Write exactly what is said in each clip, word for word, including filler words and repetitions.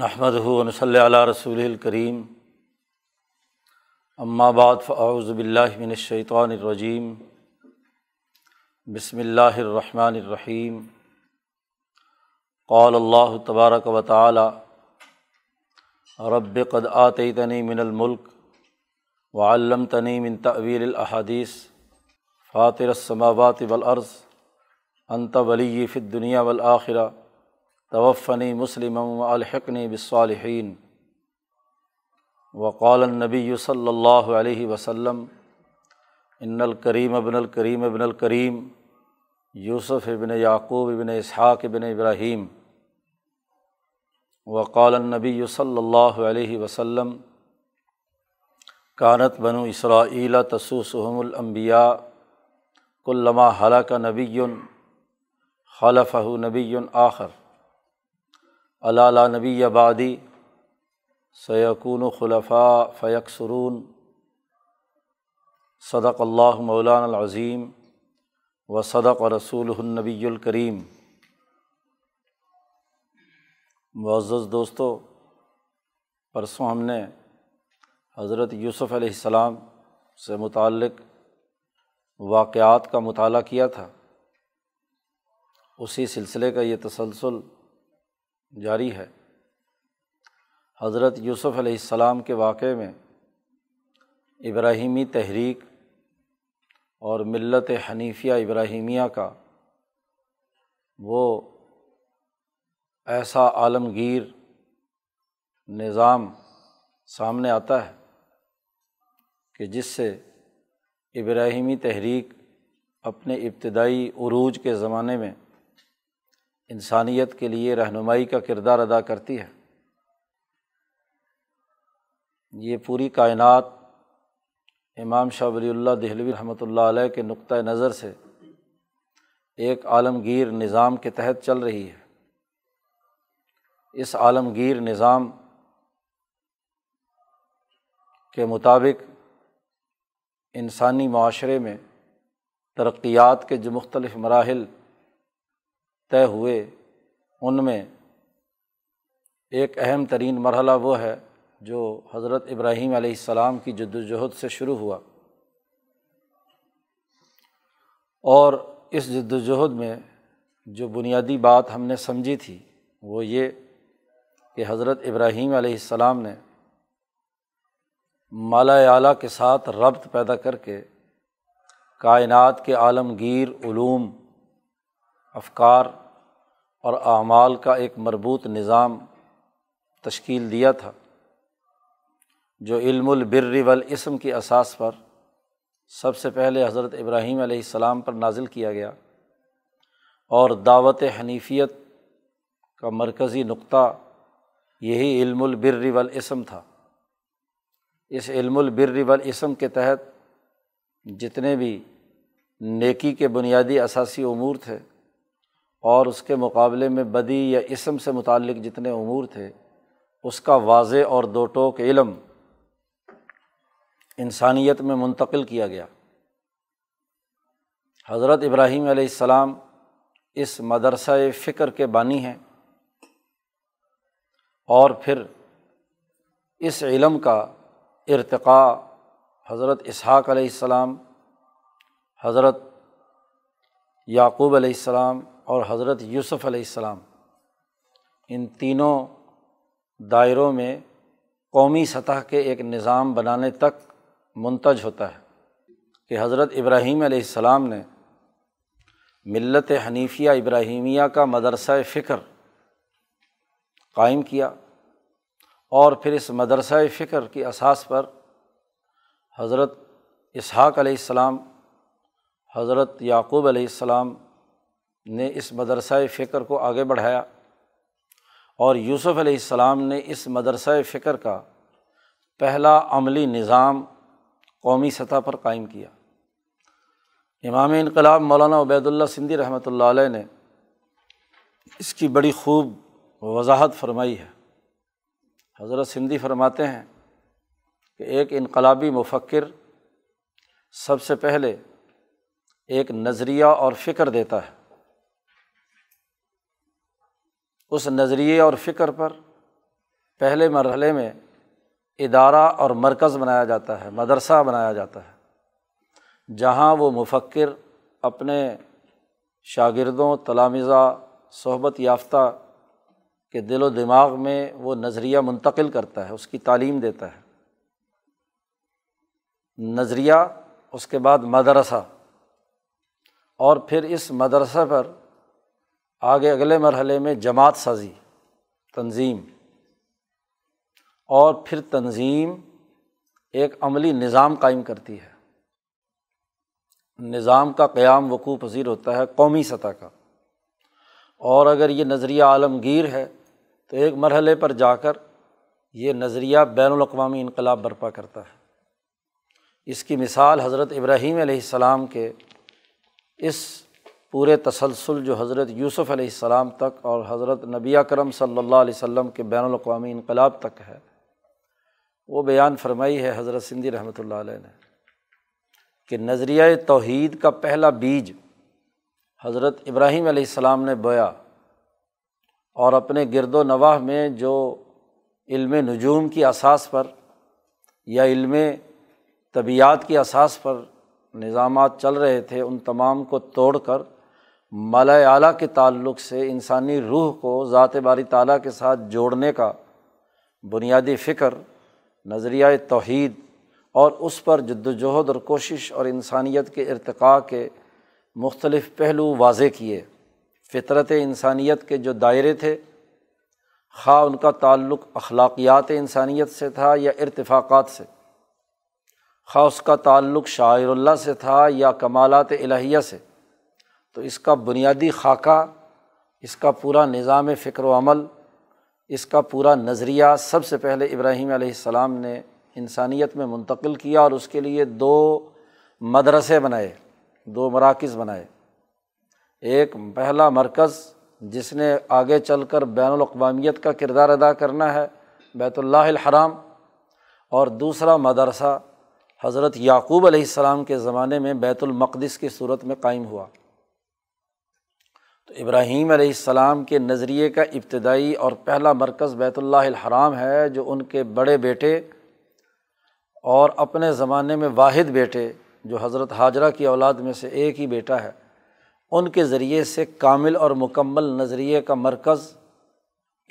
نحمدہ و نصلی علی رسول الکریم، اما بعد فاعوذ باللہ من الشیطان الرجیم، بسم اللہ الرحمن الرحیم۔ قال اللہ تبارک و تعالی رب قد آتیتنی من الملک وعلمتنی من تأویل الاحادیث فاطر السماوات والارض انت ولی فی الدنیا والآخرہ توفنی مسلما والحقنی بالصالحین۔ وقال النبی صلی اللہ علیہ وسلم ان الکریم ابن الکریم ابن الکریم یوسف ابن یعقوب ابن اسحاق ابن ابراہیم۔ وقال النبی صلی اللہ علیہ وسلم کانت بنو اسرائیل تسوسہم الانبیاء کلما ہلک نبی خلفہ نبی آخر الا لا نبی بعدی سیکون خلفاء فیکثرون۔ صدق اللہ مولانا العظیم و صدق رسولہ النبی الکریم۔ معزز دوستو، پرسوں ہم نے حضرت یوسف علیہ السلام سے متعلق واقعات کا مطالعہ کیا تھا، اسی سلسلے کا یہ تسلسل جاری ہے۔ حضرت یوسف علیہ السلام کے واقعے میں ابراہیمی تحریک اور ملت حنیفیہ ابراہیمیہ کا وہ ایسا عالمگیر نظام سامنے آتا ہے کہ جس سے ابراہیمی تحریک اپنے ابتدائی عروج کے زمانے میں انسانیت کے لیے رہنمائی کا کردار ادا کرتی ہے۔ یہ پوری کائنات امام شاہ ولی اللہ دہلوی رحمۃ اللہ علیہ کے نقطۂ نظر سے ایک عالمگیر نظام کے تحت چل رہی ہے۔ اس عالمگیر نظام کے مطابق انسانی معاشرے میں ترقیات کے جو مختلف مراحل طے ہوئے، ان میں ایک اہم ترین مرحلہ وہ ہے جو حضرت ابراہیم علیہ السلام کی جدوجہد سے شروع ہوا، اور اس جدوجہد میں جو بنیادی بات ہم نے سمجھی تھی وہ یہ کہ حضرت ابراہیم علیہ السلام نے مالا اعلیٰ کے ساتھ ربط پیدا کر کے کائنات کے عالمگیر علوم، افکار اور اعمال کا ایک مربوط نظام تشکیل دیا تھا، جو علم البر والاسم کی اساس پر سب سے پہلے حضرت ابراہیم علیہ السلام پر نازل کیا گیا، اور دعوت حنیفیت کا مرکزی نقطہ یہی علم البر والاسم تھا۔ اس علم البر والاسم کے تحت جتنے بھی نیکی کے بنیادی اساسی امور تھے اور اس کے مقابلے میں بدی یا اسم سے متعلق جتنے امور تھے، اس کا واضح اور دو ٹوک علم انسانیت میں منتقل کیا گیا۔ حضرت ابراہیم علیہ السلام اس مدرسہ فکر کے بانی ہیں، اور پھر اس علم کا ارتقاء حضرت اسحاق علیہ السلام، حضرت یعقوب علیہ السلام اور حضرت یوسف علیہ السلام، ان تینوں دائروں میں قومی سطح کے ایک نظام بنانے تک منتج ہوتا ہے کہ حضرت ابراہیم علیہ السلام نے ملت حنیفیہ ابراہیمیہ کا مدرسہ فکر قائم کیا، اور پھر اس مدرسہ فکر کی اساس پر حضرت اسحاق علیہ السلام، حضرت یعقوب علیہ السلام نے اس مدرسہ فکر کو آگے بڑھایا، اور یوسف علیہ السلام نے اس مدرسہ فکر کا پہلا عملی نظام قومی سطح پر قائم کیا۔ امام انقلاب مولانا عبید اللہ سندھی رحمۃ اللہ علیہ نے اس کی بڑی خوب وضاحت فرمائی ہے۔ حضرت سندھی فرماتے ہیں کہ ایک انقلابی مفکر سب سے پہلے ایک نظریہ اور فکر دیتا ہے، اس نظریے اور فکر پر پہلے مرحلے میں ادارہ اور مرکز بنایا جاتا ہے، مدرسہ بنایا جاتا ہے، جہاں وہ مفکر اپنے شاگردوں، تلامذہ، صحبت یافتہ کے دل و دماغ میں وہ نظریہ منتقل کرتا ہے، اس کی تعلیم دیتا ہے۔ نظریہ، اس کے بعد مدرسہ، اور پھر اس مدرسہ پر آگے اگلے مرحلے میں جماعت سازی، تنظیم، اور پھر تنظیم ایک عملی نظام قائم کرتی ہے۔ نظام کا قیام وقوع پذیر ہوتا ہے قومی سطح کا، اور اگر یہ نظریہ عالمگیر ہے تو ایک مرحلے پر جا کر یہ نظریہ بین الاقوامی انقلاب برپا کرتا ہے۔ اس کی مثال حضرت ابراہیم علیہ السلام کے اس پورے تسلسل جو حضرت یوسف علیہ السلام تک اور حضرت نبی اکرم صلی اللہ علیہ وسلم کے بین الاقوامی انقلاب تک ہے، وہ بیان فرمائی ہے حضرت سندھی رحمۃ اللہ علیہ نے کہ نظریہ توحید کا پہلا بیج حضرت ابراہیم علیہ السلام نے بویا، اور اپنے گرد و نواح میں جو علم نجوم کی اساس پر یا علم طبیعت کی اساس پر نظامات چل رہے تھے، ان تمام کو توڑ کر ملائے اعلیٰ کے تعلق سے انسانی روح کو ذات باری تعالیٰ کے ساتھ جوڑنے کا بنیادی فکر نظریہ توحید اور اس پر جد و جہد اور کوشش اور انسانیت کے ارتقاء کے مختلف پہلو واضح کیے۔ فطرت انسانیت کے جو دائرے تھے، خواہ ان کا تعلق اخلاقیات انسانیت سے تھا یا ارتفاقات سے، خواہ اس کا تعلق شاعر اللہ سے تھا یا کمالات الہیہ سے، تو اس کا بنیادی خاکہ، اس کا پورا نظام فکر و عمل، اس کا پورا نظریہ سب سے پہلے ابراہیم علیہ السلام نے انسانیت میں منتقل کیا، اور اس کے لیے دو مدرسے بنائے، دو مراکز بنائے۔ ایک پہلا مرکز جس نے آگے چل کر بین الاقوامیت کا کردار ادا کرنا ہے، بیت اللہ الحرام، اور دوسرا مدرسہ حضرت یعقوب علیہ السلام کے زمانے میں بیت المقدس کی صورت میں قائم ہوا۔ تو ابراہیم علیہ السلام کے نظریے کا ابتدائی اور پہلا مرکز بیت اللہ الحرام ہے، جو ان کے بڑے بیٹے اور اپنے زمانے میں واحد بیٹے جو حضرت حاجرہ کی اولاد میں سے ایک ہی بیٹا ہے، ان کے ذریعے سے کامل اور مکمل نظریے کا مرکز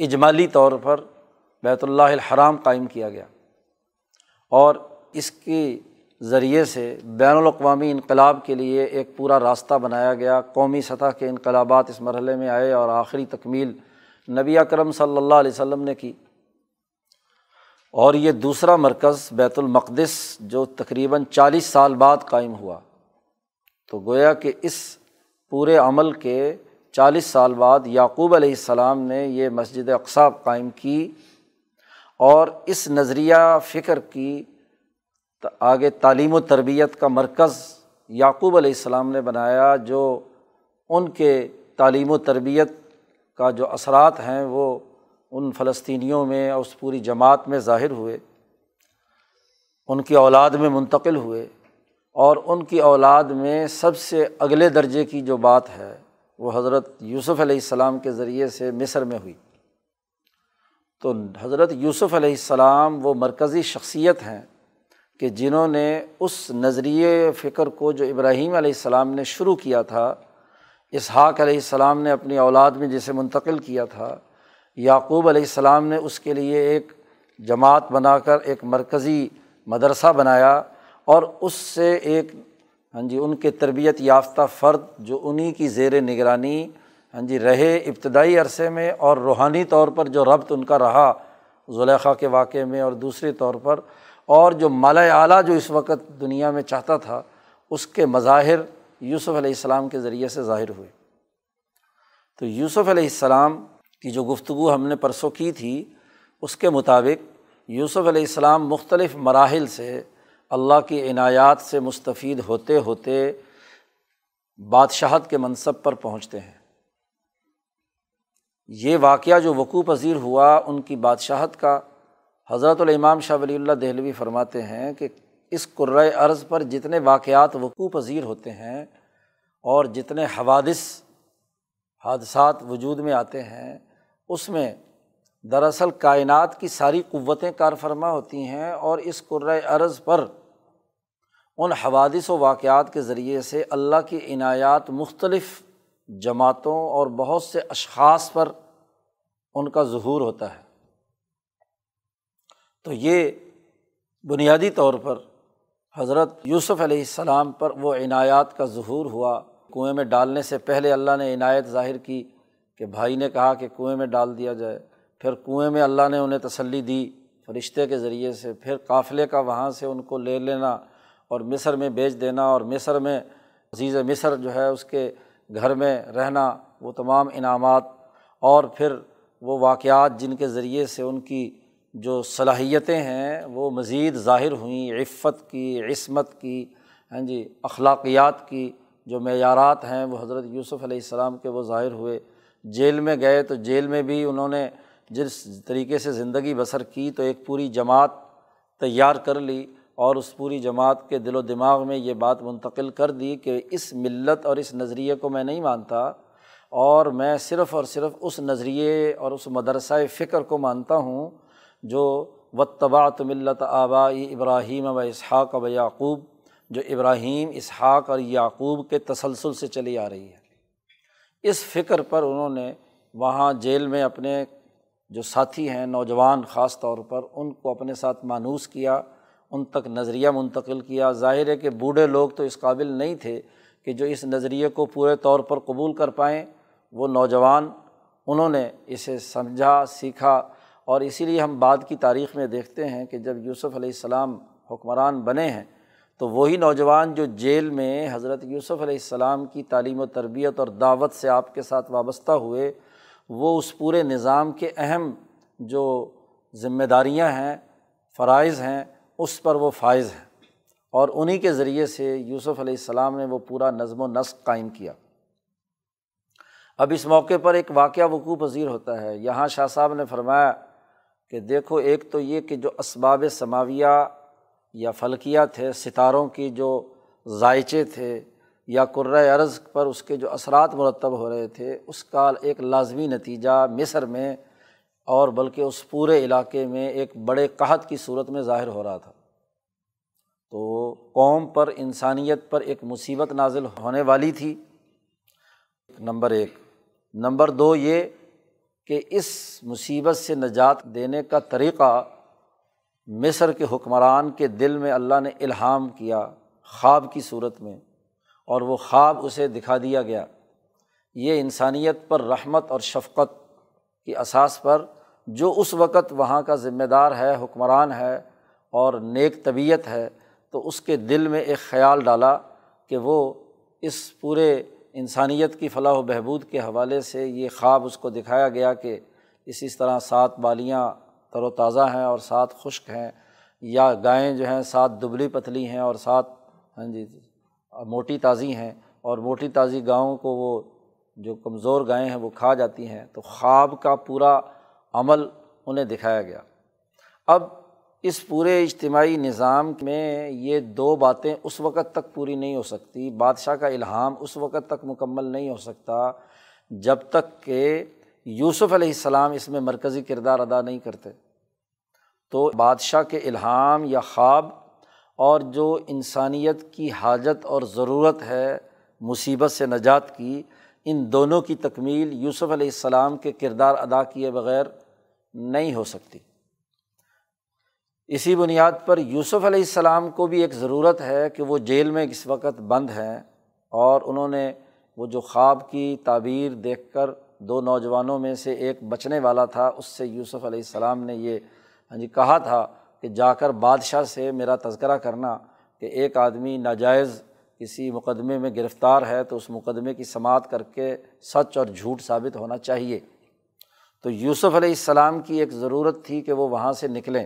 اجمالی طور پر بیت اللہ الحرام قائم کیا گیا، اور اس کے ذریعے سے بین الاقوامی انقلاب کے لیے ایک پورا راستہ بنایا گیا۔ قومی سطح کے انقلابات اس مرحلے میں آئے، اور آخری تکمیل نبی اکرم صلی اللہ علیہ وسلم نے کی۔ اور یہ دوسرا مرکز بیت المقدس جو تقریباً چالیس سال بعد قائم ہوا، تو گویا کہ اس پورے عمل کے چالیس سال بعد یعقوب علیہ السلام نے یہ مسجد اقصیٰ قائم کی، اور اس نظریہ فکر کی آگے تعلیم و تربیت کا مرکز یعقوب علیہ السلام نے بنایا، جو ان کے تعلیم و تربیت کا جو اثرات ہیں وہ ان فلسطینیوں میں اور اس پوری جماعت میں ظاہر ہوئے، ان کی اولاد میں منتقل ہوئے، اور ان کی اولاد میں سب سے اگلے درجے کی جو بات ہے وہ حضرت یوسف علیہ السلام کے ذریعے سے مصر میں ہوئی۔ تو حضرت یوسف علیہ السلام وہ مرکزی شخصیت ہیں کہ جنہوں نے اس نظریے فکر کو جو ابراہیم علیہ السلام نے شروع کیا تھا، اسحاق علیہ السلام نے اپنی اولاد میں جسے منتقل کیا تھا، یعقوب علیہ السلام نے اس کے لیے ایک جماعت بنا کر ایک مرکزی مدرسہ بنایا، اور اس سے ایک ہاں جی ان کے تربیت یافتہ فرد جو انہی کی زیر نگرانی ہاں جی رہے ابتدائی عرصے میں، اور روحانی طور پر جو ربط ان کا رہا زلیخہ کے واقعے میں، اور دوسرے طور پر اور جو ملائے اعلیٰ جو اس وقت دنیا میں چاہتا تھا، اس کے مظاہر یوسف علیہ السلام کے ذریعے سے ظاہر ہوئے۔ تو یوسف علیہ السلام کی جو گفتگو ہم نے پرسوں کی تھی، اس کے مطابق یوسف علیہ السلام مختلف مراحل سے اللہ کی عنایات سے مستفید ہوتے ہوتے بادشاہت کے منصب پر پہنچتے ہیں۔ یہ واقعہ جو وقوع پذیر ہوا ان کی بادشاہت کا، حضرت الامام شاہ ولی اللہ دہلوی فرماتے ہیں کہ اس کرۂ ارض پر جتنے واقعات وقوع پذیر ہوتے ہیں اور جتنے حوادث حادثات وجود میں آتے ہیں، اس میں دراصل کائنات کی ساری قوتیں کار فرما ہوتی ہیں اور اس کرۂ ارض پر ان حوادث و واقعات کے ذریعے سے اللہ کی عنایات مختلف جماعتوں اور بہت سے اشخاص پر ان کا ظہور ہوتا ہے۔ تو یہ بنیادی طور پر حضرت یوسف علیہ السلام پر وہ عنایات کا ظہور ہوا۔ کنویں میں ڈالنے سے پہلے اللہ نے عنایت ظاہر کی کہ بھائی نے کہا کہ کنویں میں ڈال دیا جائے، پھر کنویں میں اللہ نے انہیں تسلی دی فرشتے کے ذریعے سے، پھر قافلے کا وہاں سے ان کو لے لینا اور مصر میں بیچ دینا، اور مصر میں عزیز مصر جو ہے اس کے گھر میں رہنا، وہ تمام انعامات، اور پھر وہ واقعات جن کے ذریعے سے ان کی جو صلاحیتیں ہیں وہ مزید ظاہر ہوئیں، عفت کی، عصمت کی، ہاں جی اخلاقیات کی جو معیارات ہیں وہ حضرت یوسف علیہ السلام کے وہ ظاہر ہوئے۔ جیل میں گئے تو جیل میں بھی انہوں نے جس طریقے سے زندگی بسر کی تو ایک پوری جماعت تیار کر لی اور اس پوری جماعت کے دل و دماغ میں یہ بات منتقل کر دی کہ اس ملت اور اس نظریے کو میں نہیں مانتا، اور میں صرف اور صرف اس نظریے اور اس مدرسہ فکر کو مانتا ہوں جو واتبعت ملت آبائی ابراہیم و اسحاق و یعقوب، جو ابراہیم، اسحاق اور یعقوب کے تسلسل سے چلی آ رہی ہے۔ اس فکر پر انہوں نے وہاں جیل میں اپنے جو ساتھی ہیں نوجوان خاص طور پر ان کو اپنے ساتھ مانوس کیا، ان تک نظریہ منتقل کیا۔ ظاہر ہے کہ بوڑھے لوگ تو اس قابل نہیں تھے کہ جو اس نظریے کو پورے طور پر قبول کر پائیں، وہ نوجوان انہوں نے اسے سمجھا، سیکھا، اور اسی لیے ہم بعد کی تاریخ میں دیکھتے ہیں کہ جب یوسف علیہ السلام حکمران بنے ہیں تو وہی نوجوان جو جیل میں حضرت یوسف علیہ السلام کی تعلیم و تربیت اور دعوت سے آپ کے ساتھ وابستہ ہوئے، وہ اس پورے نظام کے اہم جو ذمہ داریاں ہیں، فرائض ہیں، اس پر وہ فائز ہیں، اور انہی کے ذریعے سے یوسف علیہ السلام نے وہ پورا نظم و نسق قائم کیا۔ اب اس موقع پر ایک واقعہ وقوع پذیر ہوتا ہے۔ یہاں شاہ صاحب نے فرمایا کہ دیکھو، ایک تو یہ کہ جو اسباب سماویہ یا فلکیہ تھے، ستاروں کی جو ذائچے تھے یا کرۂ ارض پر اس کے جو اثرات مرتب ہو رہے تھے، اس کا ایک لازمی نتیجہ مصر میں اور بلکہ اس پورے علاقے میں ایک بڑے قحط کی صورت میں ظاہر ہو رہا تھا۔ تو قوم پر، انسانیت پر ایک مصیبت نازل ہونے والی تھی، نمبر ایک۔ نمبر دو یہ کہ اس مصیبت سے نجات دینے کا طریقہ مصر کے حکمران کے دل میں اللہ نے الہام کیا خواب کی صورت میں، اور وہ خواب اسے دکھا دیا گیا۔ یہ انسانیت پر رحمت اور شفقت کی اساس پر جو اس وقت وہاں کا ذمہ دار ہے، حکمران ہے اور نیک طبیعت ہے، تو اس کے دل میں ایک خیال ڈالا کہ وہ اس پورے انسانیت کی فلاح و بہبود کے حوالے سے یہ خواب اس کو دکھایا گیا کہ اسی طرح سات بالیاں تر و تازہ ہیں اور سات خشک ہیں، یا گائیں جو ہیں سات دبلی پتلی ہیں اور سات ہاں جی موٹی تازی ہیں، اور موٹی تازی گاؤں کو وہ جو کمزور گائیں ہیں وہ کھا جاتی ہیں۔ تو خواب کا پورا عمل انہیں دکھایا گیا۔ اب اس پورے اجتماعی نظام میں یہ دو باتیں اس وقت تک پوری نہیں ہو سکتی، بادشاہ کا الہام اس وقت تک مکمل نہیں ہو سکتا جب تک کہ یوسف علیہ السلام اس میں مرکزی کردار ادا نہیں کرتے۔ تو بادشاہ کے الہام یا خواب اور جو انسانیت کی حاجت اور ضرورت ہے مصیبت سے نجات کی، ان دونوں کی تکمیل یوسف علیہ السلام کے کردار ادا کیے بغیر نہیں ہو سکتی۔ اسی بنیاد پر یوسف علیہ السلام کو بھی ایک ضرورت ہے کہ وہ جیل میں اس وقت بند ہیں، اور انہوں نے وہ جو خواب کی تعبیر دیکھ کر دو نوجوانوں میں سے ایک بچنے والا تھا، اس سے یوسف علیہ السلام نے یہ ہاں جی کہا تھا کہ جا کر بادشاہ سے میرا تذکرہ کرنا کہ ایک آدمی ناجائز کسی مقدمے میں گرفتار ہے تو اس مقدمے کی سماعت کر کے سچ اور جھوٹ ثابت ہونا چاہیے۔ تو یوسف علیہ السلام کی ایک ضرورت تھی کہ وہ وہاں سے نکلیں۔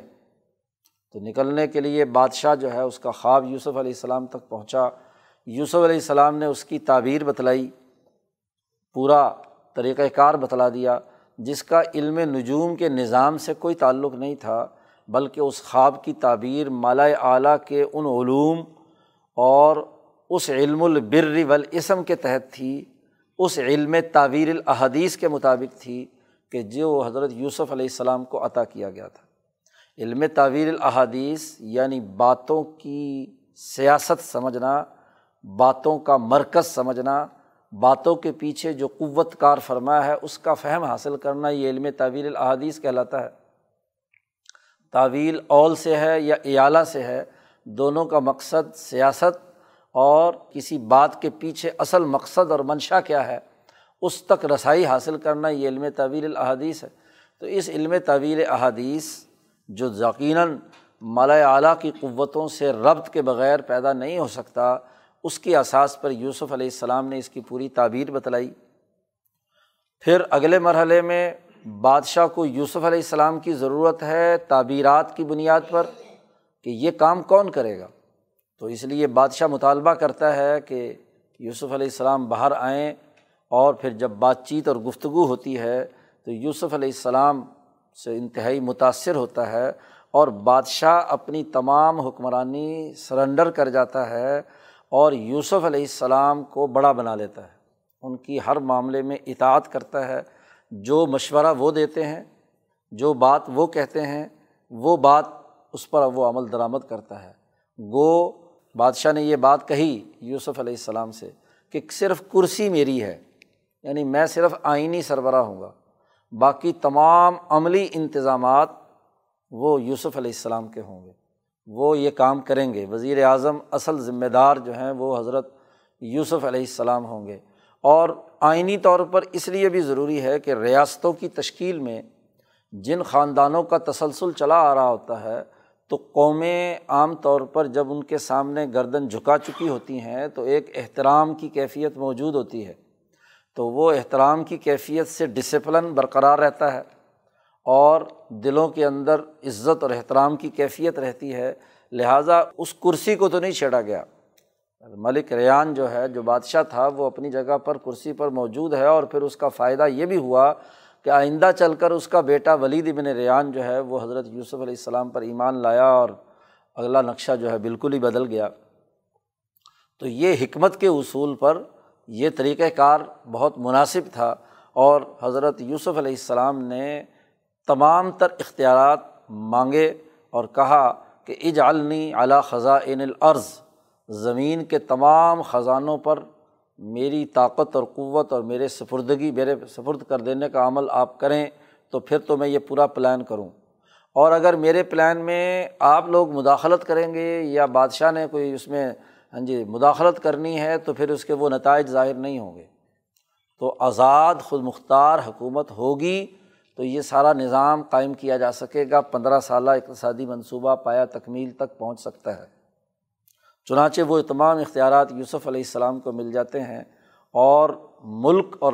تو نکلنے کے لیے بادشاہ جو ہے اس کا خواب یوسف علیہ السلام تک پہنچا، یوسف علیہ السلام نے اس کی تعبیر بتلائی، پورا طریقہ کار بتلا دیا، جس کا علم نجوم کے نظام سے کوئی تعلق نہیں تھا، بلکہ اس خواب کی تعبیر مالائے اعلیٰ کے ان علوم اور اس علم البر والاسم کے تحت تھی، اس علم تعبیر الاحادیث کے مطابق تھی کہ جو حضرت یوسف علیہ السلام کو عطا کیا گیا تھا۔ علم تاویل الاحادیث یعنی باتوں کی سیاست سمجھنا، باتوں کا مرکز سمجھنا، باتوں کے پیچھے جو قوت کار فرما ہے اس کا فہم حاصل کرنا، یہ علم تاویل الاحادیث کہلاتا ہے۔ تاویل اول سے ہے یا ایالہ سے ہے، دونوں کا مقصد سیاست اور کسی بات کے پیچھے اصل مقصد اور منشا کیا ہے اس تک رسائی حاصل کرنا، یہ علم تاویل الاحادیث ہے۔ تو اس علم تاویل احادیث جو یقیناً ملائے اعلیٰ کی قوتوں سے ربط کے بغیر پیدا نہیں ہو سکتا، اس کی اساس پر یوسف علیہ السلام نے اس کی پوری تعبیر بتلائی۔ پھر اگلے مرحلے میں بادشاہ کو یوسف علیہ السلام کی ضرورت ہے تعبیرات کی بنیاد پر کہ یہ کام کون کرے گا، تو اس لیے بادشاہ مطالبہ کرتا ہے کہ یوسف علیہ السلام باہر آئیں، اور پھر جب بات چیت اور گفتگو ہوتی ہے تو یوسف علیہ السلام سے انتہائی متاثر ہوتا ہے اور بادشاہ اپنی تمام حکمرانی سرنڈر کر جاتا ہے اور یوسف علیہ السلام کو بڑا بنا لیتا ہے، ان کی ہر معاملے میں اطاعت کرتا ہے، جو مشورہ وہ دیتے ہیں، جو بات وہ کہتے ہیں، وہ بات اس پر وہ عمل درآمد کرتا ہے۔ گو بادشاہ نے یہ بات کہی یوسف علیہ السلام سے کہ صرف کرسی میری ہے، یعنی میں صرف آئینی سربراہ ہوں گا، باقی تمام عملی انتظامات وہ یوسف علیہ السلام کے ہوں گے، وہ یہ کام کریں گے۔ وزیر اعظم اصل ذمہ دار جو ہیں وہ حضرت یوسف علیہ السلام ہوں گے، اور آئینی طور پر اس لیے بھی ضروری ہے کہ ریاستوں کی تشکیل میں جن خاندانوں کا تسلسل چلا آ رہا ہوتا ہے تو قومیں عام طور پر جب ان کے سامنے گردن جھکا چکی ہوتی ہیں تو ایک احترام کی کیفیت موجود ہوتی ہے، تو وہ احترام کی کیفیت سے ڈسپلن برقرار رہتا ہے اور دلوں کے اندر عزت اور احترام کی کیفیت رہتی ہے۔ لہٰذا اس کرسی کو تو نہیں چھیڑا گیا، ملک ریان جو ہے، جو بادشاہ تھا، وہ اپنی جگہ پر کرسی پر موجود ہے، اور پھر اس کا فائدہ یہ بھی ہوا کہ آئندہ چل کر اس کا بیٹا ولید ابن ریان جو ہے وہ حضرت یوسف علیہ السلام پر ایمان لایا اور اگلا نقشہ جو ہے بالکل ہی بدل گیا۔ تو یہ حکمت کے اصول پر یہ طریقۂ کار بہت مناسب تھا، اور حضرت یوسف علیہ السلام نے تمام تر اختیارات مانگے اور کہا کہ اجعلنی علی خزائن الارض، زمین کے تمام خزانوں پر میری طاقت اور قوت اور میرے سپردگی، میرے سپرد کر دینے کا عمل آپ کریں تو پھر تو میں یہ پورا پلان کروں، اور اگر میرے پلان میں آپ لوگ مداخلت کریں گے یا بادشاہ نے کوئی اس میں ہاں جی مداخلت کرنی ہے تو پھر اس کے وہ نتائج ظاہر نہیں ہوں گے۔ تو آزاد خود مختار حکومت ہوگی تو یہ سارا نظام قائم کیا جا سکے گا، پندرہ سالہ اقتصادی منصوبہ پایا تکمیل تک پہنچ سکتا ہے۔ چنانچہ وہ تمام اختیارات یوسف علیہ السلام کو مل جاتے ہیں، اور ملک اور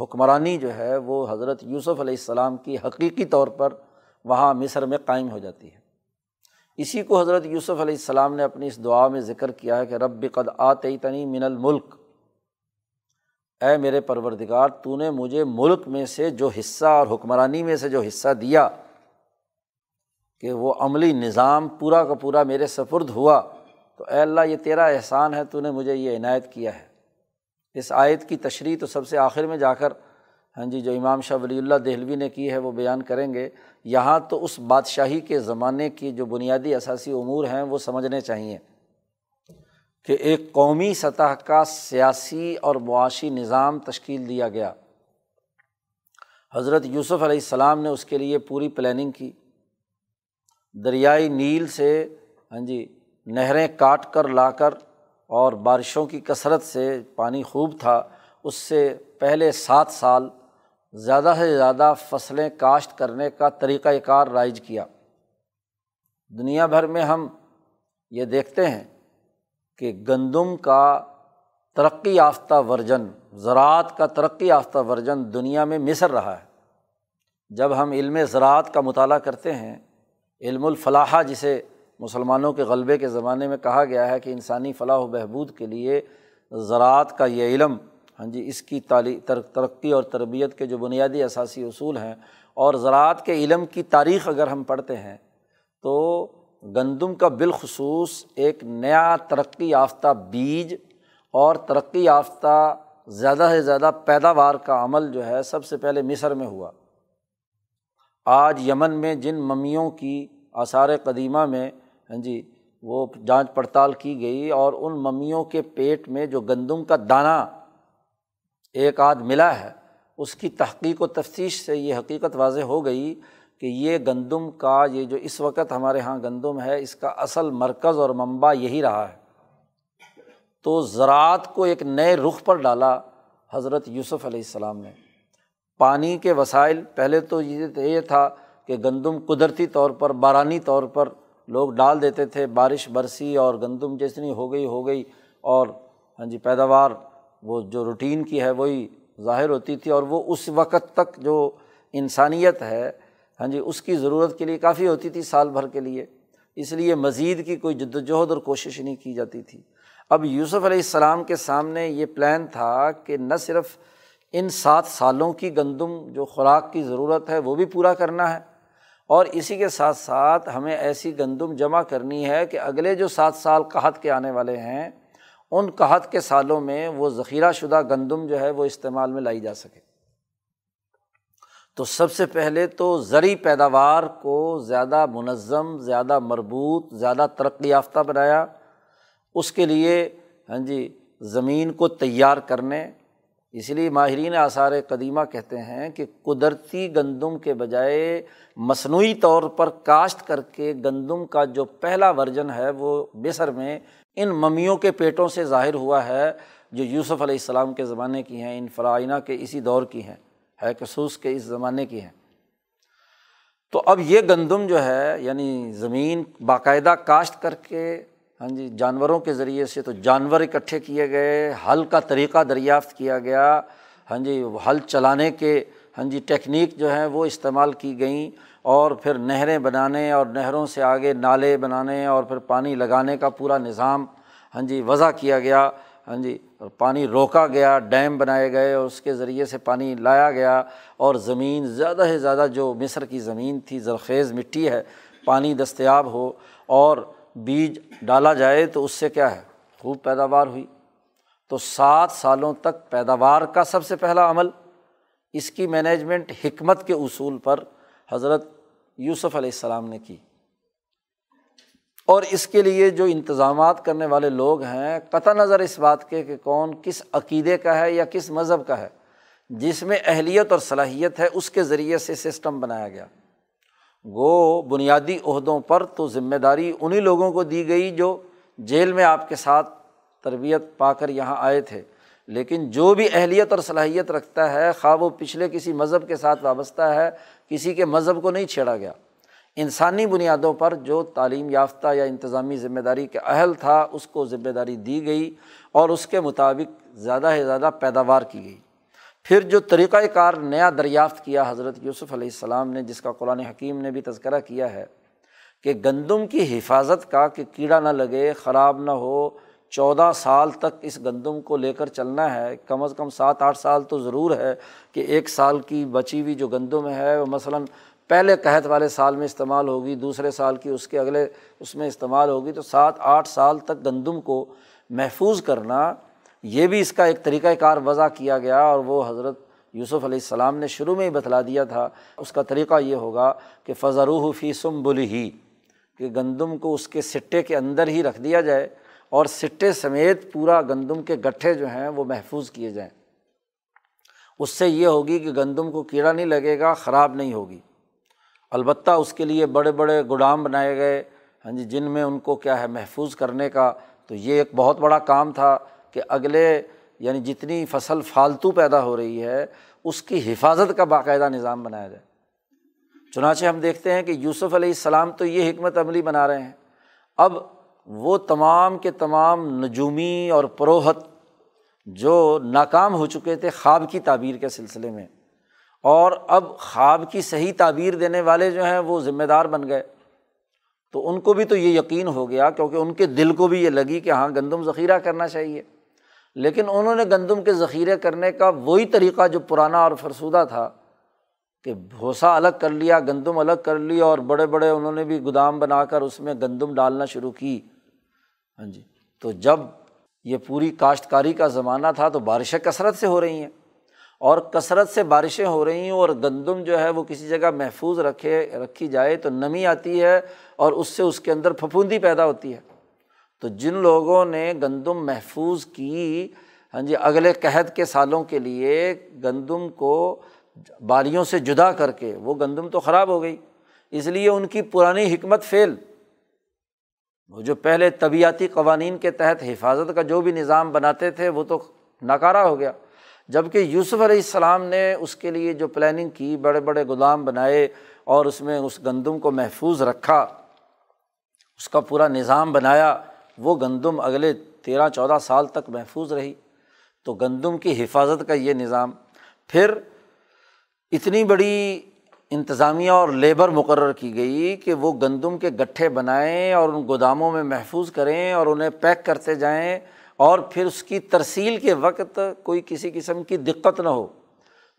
حکمرانی جو ہے وہ حضرت یوسف علیہ السلام کی حقیقی طور پر وہاں مصر میں قائم ہو جاتی ہے۔ اسی کو حضرت یوسف علیہ السلام نے اپنی اس دعا میں ذکر کیا ہے کہ رب قد آتیتنی من الملک، اے میرے پروردگار تو نے مجھے ملک میں سے جو حصہ اور حکمرانی میں سے جو حصہ دیا کہ وہ عملی نظام پورا کا پورا میرے سپرد ہوا، تو اے اللہ یہ تیرا احسان ہے، تو نے مجھے یہ عنایت کیا ہے۔ اس آیت کی تشریح تو سب سے آخر میں جا کر ہاں جی جو امام شاہ ولی اللہ دہلوی نے کی ہے وہ بیان کریں گے، یہاں تو اس بادشاہی کے زمانے کی جو بنیادی اساسی امور ہیں وہ سمجھنے چاہیے کہ ایک قومی سطح کا سیاسی اور معاشی نظام تشکیل دیا گیا۔ حضرت یوسف علیہ السلام نے اس کے لیے پوری پلاننگ کی، دریائے نیل سے ہاں جی نہریں کاٹ کر لا کر، اور بارشوں کی کثرت سے پانی خوب تھا، اس سے پہلے سات سال زیادہ سے زیادہ فصلیں کاشت کرنے کا طریقۂ کار رائج کیا۔ دنیا بھر میں ہم یہ دیکھتے ہیں کہ گندم کا ترقی یافتہ ورژن، زراعت کا ترقی یافتہ ورژن دنیا میں مصر رہا ہے۔ جب ہم علم زراعت کا مطالعہ کرتے ہیں، علم الفلاحہ جسے مسلمانوں کے غلبے کے زمانے میں کہا گیا ہے کہ انسانی فلاح و بہبود کے لیے زراعت کا یہ علم ہاں جی اس کی ترقی اور تربیت کے جو بنیادی اساسی اصول ہیں، اور زراعت کے علم کی تاریخ اگر ہم پڑھتے ہیں تو گندم کا بالخصوص ایک نیا ترقی یافتہ بیج اور ترقی یافتہ زیادہ سے زیادہ پیداوار کا عمل جو ہے سب سے پہلے مصر میں ہوا، آج یمن میں جن ممیوں کی آثار قدیمہ میں ہاں جی وہ جانچ پڑتال کی گئی اور ان ممیوں کے پیٹ میں جو گندم کا دانہ ایک آدھ ملا ہے اس کی تحقیق و تفتیش سے یہ حقیقت واضح ہو گئی کہ یہ گندم کا یہ جو اس وقت ہمارے ہاں گندم ہے اس کا اصل مرکز اور منبع یہی رہا ہے۔ تو زراعت کو ایک نئے رخ پر ڈالا حضرت یوسف علیہ السلام نے۔ پانی کے وسائل پہلے تو یہ تھا کہ گندم قدرتی طور پر بارانی طور پر لوگ ڈال دیتے تھے، بارش برسی اور گندم جیسنی ہو گئی ہو گئی اور ہاں جی پیداوار وہ جو روٹین کی ہے وہی ظاہر ہوتی تھی، اور وہ اس وقت تک جو انسانیت ہے ہاں جی اس کی ضرورت کے لیے کافی ہوتی تھی سال بھر کے لیے، اس لیے مزید کی کوئی جد و جہد اور کوشش نہیں کی جاتی تھی۔ اب یوسف علیہ السلام کے سامنے یہ پلان تھا کہ نہ صرف ان سات سالوں کی گندم جو خوراک کی ضرورت ہے وہ بھی پورا کرنا ہے، اور اسی کے ساتھ ساتھ ہمیں ایسی گندم جمع کرنی ہے کہ اگلے جو سات سال قحط کے آنے والے ہیں ان قحط کے سالوں میں وہ ذخیرہ شدہ گندم جو ہے وہ استعمال میں لائی جا سکے۔ تو سب سے پہلے تو زرعی پیداوار کو زیادہ منظم، زیادہ مربوط، زیادہ ترقی یافتہ بنایا، اس کے لیے ہاں جی زمین کو تیار کرنے، اس لیے ماہرین آثار قدیمہ کہتے ہیں کہ قدرتی گندم کے بجائے مصنوعی طور پر کاشت کر کے گندم کا جو پہلا ورژن ہے وہ مصر میں ان ممیوں کے پیٹوں سے ظاہر ہوا ہے جو یوسف علیہ السلام کے زمانے کی ہیں، ان فرعونہ کے اسی دور کی ہیں، ہکسوس کے اس زمانے کی ہیں۔ تو اب یہ گندم جو ہے یعنی زمین باقاعدہ کاشت کر کے ہاں جی جانوروں کے ذریعے سے، تو جانور اکٹھے کیے گئے، ہل کا طریقہ دریافت کیا گیا، ہاں جی ہل چلانے کے ہاں جی ٹیکنیک جو ہیں وہ استعمال کی گئیں، اور پھر نہریں بنانے اور نہروں سے آگے نالے بنانے اور پھر پانی لگانے کا پورا نظام ہاں جی وضع کیا گیا، ہاں جی اور پانی روکا گیا، ڈیم بنائے گئے اور اس کے ذریعے سے پانی لایا گیا، اور زمین زیادہ سے زیادہ جو مصر کی زمین تھی زرخیز مٹی ہے پانی دستیاب ہو اور بیج ڈالا جائے، تو اس سے کیا ہے خوب پیداوار ہوئی۔ تو سات سالوں تک پیداوار کا سب سے پہلا عمل، اس کی مینجمنٹ حکمت کے اصول پر حضرت یوسف علیہ السلام نے کی، اور اس کے لیے جو انتظامات کرنے والے لوگ ہیں قطع نظر اس بات کے کہ کون کس عقیدے کا ہے یا کس مذہب کا ہے، جس میں اہلیت اور صلاحیت ہے اس کے ذریعے سے سسٹم بنایا گیا۔ گو بنیادی عہدوں پر تو ذمہ داری انہی لوگوں کو دی گئی جو جیل میں آپ کے ساتھ تربیت پا کر یہاں آئے تھے، لیکن جو بھی اہلیت اور صلاحیت رکھتا ہے خواہ وہ پچھلے کسی مذہب کے ساتھ وابستہ ہے، کسی کے مذہب کو نہیں چھیڑا گیا۔ انسانی بنیادوں پر جو تعلیم یافتہ یا انتظامی ذمہ داری کے اہل تھا اس کو ذمہ داری دی گئی اور اس کے مطابق زیادہ سے زیادہ پیداوار کی گئی۔ پھر جو طریقۂ کار نیا دریافت کیا حضرت یوسف علیہ السلام نے، جس کا قرآن حکیم نے بھی تذکرہ کیا ہے کہ گندم کی حفاظت کا، کہ کیڑا نہ لگے، خراب نہ ہو، چودہ سال تک اس گندم کو لے کر چلنا ہے، کم از کم سات آٹھ سال تو ضرور ہے کہ ایک سال کی بچی ہوئی جو گندم ہے وہ مثلاً پہلے قحط والے سال میں استعمال ہوگی، دوسرے سال کی اس کے اگلے اس میں استعمال ہوگی، تو سات آٹھ سال تک گندم کو محفوظ کرنا، یہ بھی اس کا ایک طریقۂ کار وضع کیا گیا، اور وہ حضرت یوسف علیہ السلام نے شروع میں ہی بتلا دیا تھا۔ اس کا طریقہ یہ ہوگا کہ فَذَرُوهُ فِي سُنْبُلِهِ، کہ گندم کو اس کے سٹے کے اندر ہی رکھ دیا جائے اور سٹے سمیت پورا گندم کے گٹھے جو ہیں وہ محفوظ کیے جائیں، اس سے یہ ہوگی کہ گندم کو کیڑا نہیں لگے گا، خراب نہیں ہوگی۔ البتہ اس کے لیے بڑے بڑے گودام بنائے گئے ہاں جی جن میں ان کو کیا ہے محفوظ کرنے کا، تو یہ ایک بہت بڑا کام تھا کہ اگلے یعنی جتنی فصل فالتو پیدا ہو رہی ہے اس کی حفاظت کا باقاعدہ نظام بنایا جائے۔ چنانچہ ہم دیکھتے ہیں کہ یوسف علیہ السلام تو یہ حکمت عملی بنا رہے ہیں، اب وہ تمام کے تمام نجومی اور پروہت جو ناکام ہو چکے تھے خواب کی تعبیر کے سلسلے میں، اور اب خواب کی صحیح تعبیر دینے والے جو ہیں وہ ذمہ دار بن گئے، تو ان کو بھی تو یہ یقین ہو گیا کیونکہ ان کے دل کو بھی یہ لگی کہ ہاں گندم ذخیرہ کرنا چاہیے، لیکن انہوں نے گندم کے ذخیرے کرنے کا وہی طریقہ جو پرانا اور فرسودہ تھا کہ بھوسا الگ کر لیا، گندم الگ کر لی، اور بڑے بڑے انہوں نے بھی گودام بنا کر اس میں گندم ڈالنا شروع کی۔ ہاں جی تو جب یہ پوری کاشتکاری کا زمانہ تھا تو بارشیں کثرت سے ہو رہی ہیں اور کثرت سے بارشیں ہو رہی ہوں اور گندم جو ہے وہ کسی جگہ محفوظ رکھے رکھی جائے تو نمی آتی ہے اور اس سے اس کے اندر پھپھوندی پیدا ہوتی ہے۔ تو جن لوگوں نے گندم محفوظ کی، ہاں جی، اگلے قحط کے سالوں کے لیے گندم کو بالیوں سے جدا کر کے، وہ گندم تو خراب ہو گئی، اس لیے ان کی پرانی حکمت فیل، وہ جو پہلے طبیعتی قوانین کے تحت حفاظت کا جو بھی نظام بناتے تھے وہ تو ناکارہ ہو گیا۔ جبکہ یوسف علیہ السلام نے اس کے لیے جو پلاننگ کی، بڑے بڑے گودام بنائے اور اس میں اس گندم کو محفوظ رکھا، اس کا پورا نظام بنایا، وہ گندم اگلے تیرہ چودہ سال تک محفوظ رہی۔ تو گندم کی حفاظت کا یہ نظام، پھر اتنی بڑی انتظامیہ اور لیبر مقرر کی گئی کہ وہ گندم کے گٹھے بنائیں اور ان گوداموں میں محفوظ کریں اور انہیں پیک کرتے جائیں، اور پھر اس کی ترسیل کے وقت کوئی کسی قسم کی دقت نہ ہو،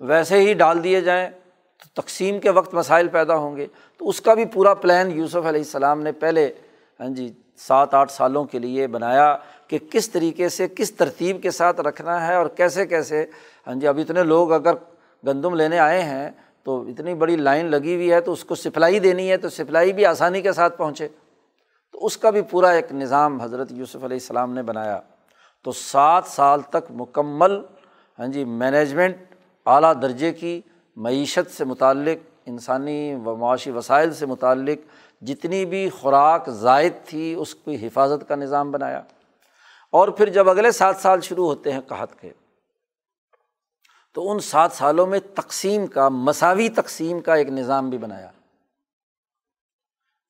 ویسے ہی ڈال دیے جائیں تو تقسیم کے وقت مسائل پیدا ہوں گے۔ تو اس کا بھی پورا پلان یوسف علیہ السلام نے پہلے ہاں جی سات آٹھ سالوں کے لیے بنایا کہ کس طریقے سے کس ترتیب کے ساتھ رکھنا ہے اور کیسے کیسے۔ ہاں جی، اب اتنے لوگ اگر گندم لینے آئے ہیں تو اتنی بڑی لائن لگی ہوئی ہے، تو اس کو سپلائی دینی ہے تو سپلائی بھی آسانی کے ساتھ پہنچے، تو اس کا بھی پورا ایک نظام حضرت یوسف علیہ السلام نے بنایا۔ تو سات سال تک مکمل ہاں جی مینجمنٹ اعلیٰ درجے کی، معیشت سے متعلق، انسانی و معاشی وسائل سے متعلق جتنی بھی خوراک زائد تھی اس کی حفاظت کا نظام بنایا۔ اور پھر جب اگلے سات سال شروع ہوتے ہیں قحط کے، تو ان سات سالوں میں تقسیم کا، مساوی تقسیم کا ایک نظام بھی بنایا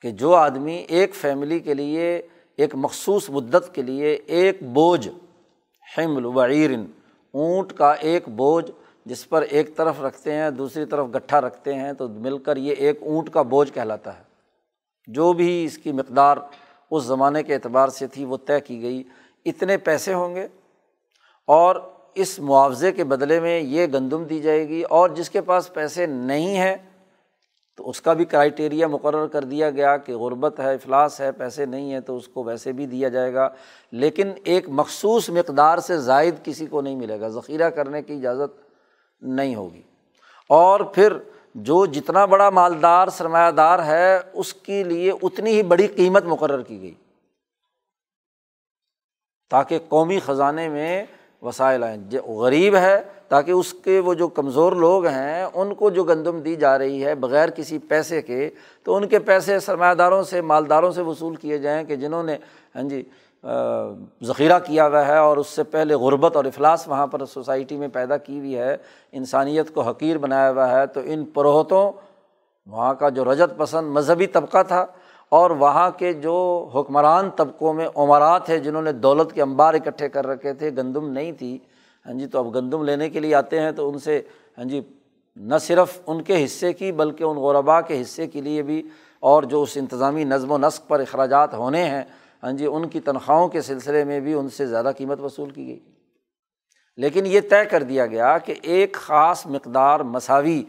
کہ جو آدمی ایک فیملی کے لیے ایک مخصوص مدت کے لیے ایک بوجھ، حمل بعیر، اونٹ کا ایک بوجھ جس پر ایک طرف رکھتے ہیں دوسری طرف گٹھا رکھتے ہیں، تو مل کر یہ ایک اونٹ کا بوجھ کہلاتا ہے، جو بھی اس کی مقدار اس زمانے کے اعتبار سے تھی وہ طے کی گئی، اتنے پیسے ہوں گے اور اس معاوضے کے بدلے میں یہ گندم دی جائے گی۔ اور جس کے پاس پیسے نہیں ہیں تو اس کا بھی کرائٹیریا مقرر کر دیا گیا کہ غربت ہے، افلاس ہے، پیسے نہیں ہیں تو اس کو ویسے بھی دیا جائے گا، لیکن ایک مخصوص مقدار سے زائد کسی کو نہیں ملے گا، ذخیرہ کرنے کی اجازت نہیں ہوگی۔ اور پھر جو جتنا بڑا مالدار سرمایہ دار ہے اس کے لیے اتنی ہی بڑی قیمت مقرر کی گئی تاکہ قومی خزانے میں وسائل آئیں۔ جو غریب ہے تاکہ اس کے وہ جو کمزور لوگ ہیں ان کو جو گندم دی جا رہی ہے بغیر کسی پیسے کے، تو ان کے پیسے سرمایہ داروں سے، مالداروں سے وصول کیے جائیں کہ جنہوں نے ہاں جی ذخیرہ کیا ہوا ہے اور اس سے پہلے غربت اور افلاس وہاں پر سوسائٹی میں پیدا کی ہوئی ہے، انسانیت کو حقیر بنایا ہوا ہے۔ تو ان پروہتوں، وہاں کا جو رجت پسند مذہبی طبقہ تھا اور وہاں کے جو حکمران طبقوں میں عمراء تھے جنہوں نے دولت کے انبار اکٹھے کر رکھے تھے، گندم نہیں تھی، ہاں جی، تو اب گندم لینے کے لیے آتے ہیں تو ان سے ہاں جی نہ صرف ان کے حصے کی بلکہ ان غرباء کے حصے کے لیے بھی، اور جو اس انتظامی نظم و نسق پر اخراجات ہونے ہیں ہاں جی ان کی تنخواہوں کے سلسلے میں بھی ان سے زیادہ قیمت وصول کی گئی۔ لیکن یہ طے کر دیا گیا کہ ایک خاص مقدار مساوی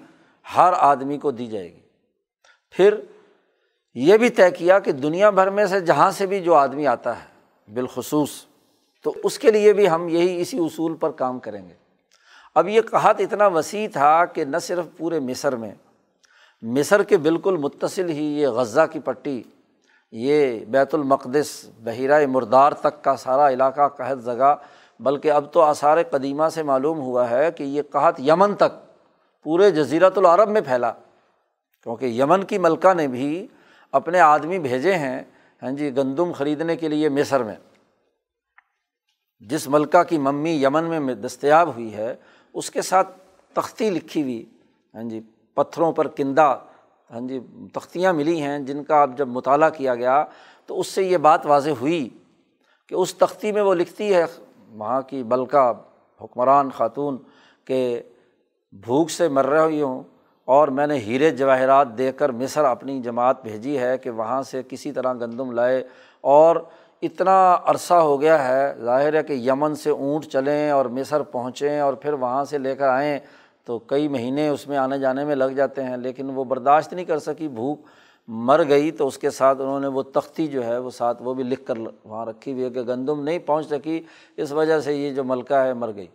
ہر آدمی کو دی جائے گی۔ پھر یہ بھی طے کیا کہ دنیا بھر میں سے جہاں سے بھی جو آدمی آتا ہے بالخصوص، تو اس کے لیے بھی ہم یہی اسی اصول پر کام کریں گے۔ اب یہ قحط اتنا وسیع تھا کہ نہ صرف پورے مصر میں، مصر کے بالکل متصل ہی یہ غزہ کی پٹی، یہ بیت المقدس، بحیرہ مردار تک کا سارا علاقہ قحط زگا، بلکہ اب تو آثار قدیمہ سے معلوم ہوا ہے کہ یہ قحط یمن تک، پورے جزیرۃ العرب میں پھیلا، کیونکہ یمن کی ملکہ نے بھی اپنے آدمی بھیجے ہیں ہاں جی گندم خریدنے کے لیے مصر میں۔ جس ملکہ کی ممی یمن میں دستیاب ہوئی ہے اس کے ساتھ تختی لکھی ہوئی، ہاں جی پتھروں پر کندہ، ہاں جی تختیاں ملی ہیں جن کا اب جب مطالعہ کیا گیا تو اس سے یہ بات واضح ہوئی کہ اس تختی میں وہ لکھتی ہے وہاں کی ملکہ حکمران خاتون کہ بھوک سے مر رہی ہوں اور میں نے ہیرے جواہرات دے کر مصر اپنی جماعت بھیجی ہے کہ وہاں سے کسی طرح گندم لائے، اور اتنا عرصہ ہو گیا ہے، ظاہر ہے کہ یمن سے اونٹ چلیں اور مصر پہنچیں اور پھر وہاں سے لے کر آئیں تو کئی مہینے اس میں آنے جانے میں لگ جاتے ہیں، لیکن وہ برداشت نہیں کر سکی، بھوک مر گئی۔ تو اس کے ساتھ انہوں نے وہ تختی جو ہے وہ ساتھ وہ بھی لکھ کر وہاں رکھی ہوئی ہے کہ گندم نہیں پہنچ سکی، اس وجہ سے یہ جو ملکہ ہے مر گئی۔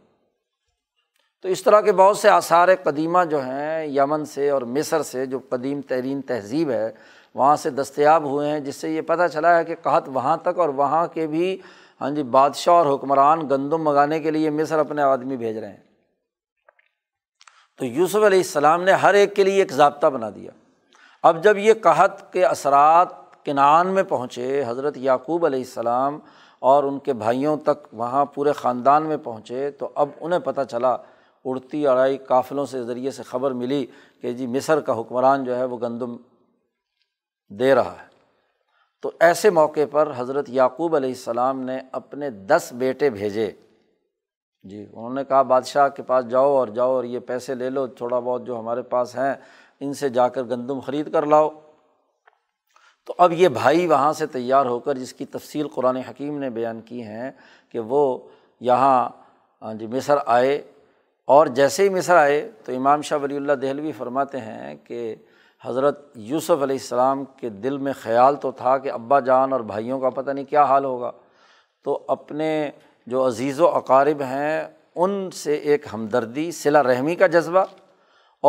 تو اس طرح کے بہت سے آثار قدیمہ جو ہیں یمن سے اور مصر سے، جو قدیم ترین تہذیب ہے وہاں سے دستیاب ہوئے ہیں، جس سے یہ پتہ چلا ہے کہ قحط وہاں تک اور وہاں کے بھی ہاں جی بادشاہ اور حکمران گندم منگانے کے لیے مصر اپنے آدمی بھیج رہے ہیں۔ تو یوسف علیہ السلام نے ہر ایک کے لیے ایک ضابطہ بنا دیا۔ اب جب یہ قحط کے اثرات کنعان میں پہنچے، حضرت یعقوب علیہ السلام اور ان کے بھائیوں تک وہاں پورے خاندان میں پہنچے، تو اب انہیں پتہ چلا، اڑتی اڑائی قافلوں سے ذریعے سے خبر ملی کہ جی مصر کا حکمران جو ہے وہ گندم دے رہا ہے۔ تو ایسے موقع پر حضرت یعقوب علیہ السلام نے اپنے دس بیٹے بھیجے۔ جی انہوں نے کہا بادشاہ کے پاس جاؤ اور جاؤ اور یہ پیسے لے لو، تھوڑا بہت جو ہمارے پاس ہیں ان سے جا کر گندم خرید کر لاؤ۔ تو اب یہ بھائی وہاں سے تیار ہو کر، جس کی تفصیل قرآن حکیم نے بیان کی ہیں کہ وہ یہاں جی مصر آئے، اور جیسے ہی مصر آئے تو امام شاہ ولی اللہ دہلوی فرماتے ہیں کہ حضرت یوسف علیہ السلام کے دل میں خیال تو تھا کہ ابا جان اور بھائیوں کا پتہ نہیں کیا حال ہوگا، تو اپنے جو عزیز و اقارب ہیں ان سے ایک ہمدردی، صلہ رحمی کا جذبہ،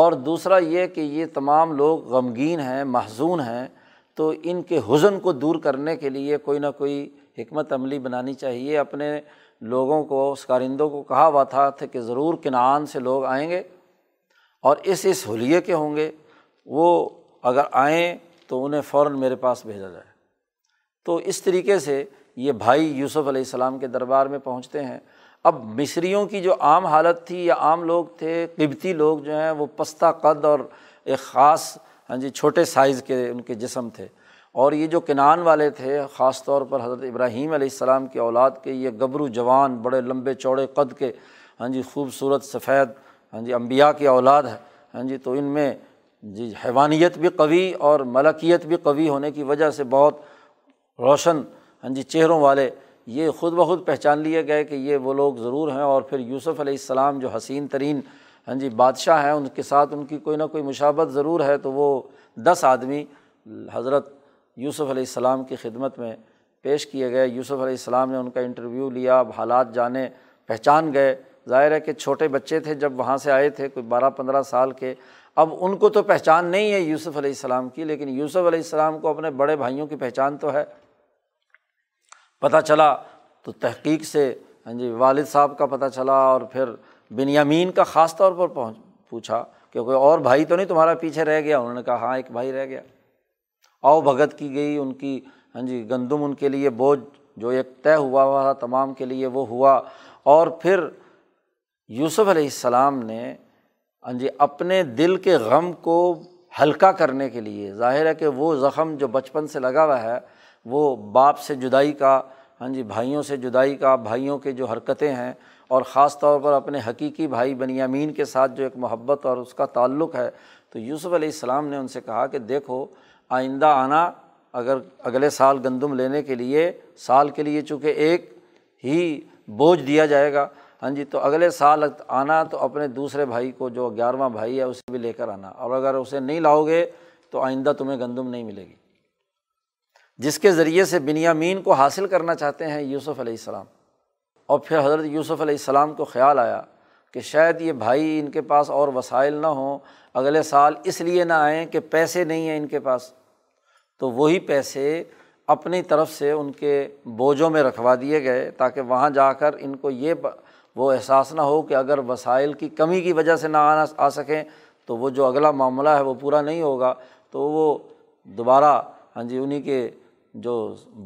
اور دوسرا یہ کہ یہ تمام لوگ غمگین ہیں، محزون ہیں، تو ان کے حزن کو دور کرنے کے لیے کوئی نہ کوئی حکمت عملی بنانی چاہیے۔ اپنے لوگوں کو، اس کارندوں کو کہا ہوا تھا کہ ضرور کنعان سے لوگ آئیں گے اور اس اس حلیے کے ہوں گے، وہ اگر آئیں تو انہیں فوراً میرے پاس بھیجا جائے۔ تو اس طریقے سے یہ بھائی یوسف علیہ السلام کے دربار میں پہنچتے ہیں۔ اب مصریوں کی جو عام حالت تھی یا عام لوگ تھے، قبطی لوگ جو ہیں وہ پستہ قد اور ایک خاص ہاں جی چھوٹے سائز کے ان کے جسم تھے، اور یہ جو کنعان والے تھے، خاص طور پر حضرت ابراہیم علیہ السلام کی اولاد کے یہ گبرو جوان، بڑے لمبے چوڑے قد کے ہاں جی خوبصورت سفید ہاں جی انبیاء کی اولاد ہے ہاں جی، تو ان میں جی حیوانیت بھی قوی اور ملکیت بھی قوی ہونے کی وجہ سے بہت روشن ہاں جی چہروں والے، یہ خود بخود پہچان لیے گئے کہ یہ وہ لوگ ضرور ہیں۔ اور پھر یوسف علیہ السلام جو حسین ترین ہاں جی بادشاہ ہیں، ان کے ساتھ ان کی کوئی نہ کوئی مشابت ضرور ہے، تو وہ دس آدمی حضرت یوسف علیہ السلام کی خدمت میں پیش کیے گئے۔ یوسف علیہ السلام نے ان کا انٹرویو لیا، اب حالات جانے، پہچان گئے۔ ظاہر ہے کہ چھوٹے بچے تھے جب وہاں سے آئے تھے، کوئی بارہ پندرہ سال کے، اب ان کو تو پہچان نہیں ہے یوسف علیہ السلام کی، لیکن یوسف علیہ السلام کو اپنے بڑے بھائیوں کی پہچان تو ہے۔ پتہ چلا تو تحقیق سے ہاں جی والد صاحب کا پتہ چلا، اور پھر بنیامین کا خاص طور پر پہنچ پوچھا کہ کوئی اور بھائی تو نہیں تمہارا پیچھے رہ گیا؟ انہوں نے کہا ہاں ایک بھائی رہ گیا۔ آؤ بھگت کی گئی، ان کی ہاں جی گندم ان کے لیے بوجھ جو ایک طے ہوا ہوا تھا تمام کے لیے وہ ہوا۔ اور پھر یوسف علیہ السلام نے ہاں جی اپنے دل کے غم کو ہلکا کرنے کے لیے، ظاہر ہے کہ وہ زخم جو بچپن سے لگا ہوا ہے، وہ باپ سے جدائی کا ہاں جی بھائیوں سے جدائی کا، بھائیوں کے جو حرکتیں ہیں، اور خاص طور پر اپنے حقیقی بھائی بنیامین کے ساتھ جو ایک محبت اور اس کا تعلق ہے، تو یوسف علیہ السلام نے ان سے کہا کہ دیکھو آئندہ آنا، اگر اگلے سال گندم لینے کے لیے، سال کے لیے چونکہ ایک ہی بوجھ دیا جائے گا ہاں جی، تو اگلے سال آنا تو اپنے دوسرے بھائی کو جو گیارہواں بھائی ہے اسے بھی لے کر آنا، اور اگر اسے نہیں لاؤ گے تو آئندہ تمہیں گندم نہیں ملے گی، جس کے ذریعے سے بنیامین کو حاصل کرنا چاہتے ہیں یوسف علیہ السلام۔ اور پھر حضرت یوسف علیہ السلام کو خیال آیا کہ شاید یہ بھائی ان کے پاس اور وسائل نہ ہوں، اگلے سال اس لیے نہ آئیں کہ پیسے نہیں ہیں ان کے پاس، تو وہی پیسے اپنی طرف سے ان کے بوجھوں میں رکھوا دیے گئے، تاکہ وہاں جا کر ان کو یہ وہ احساس نہ ہو کہ اگر وسائل کی کمی کی وجہ سے نہ آنا آ سکیں تو وہ جو اگلا معاملہ ہے وہ پورا نہیں ہوگا، تو وہ دوبارہ ہاں جی انہیں کے جو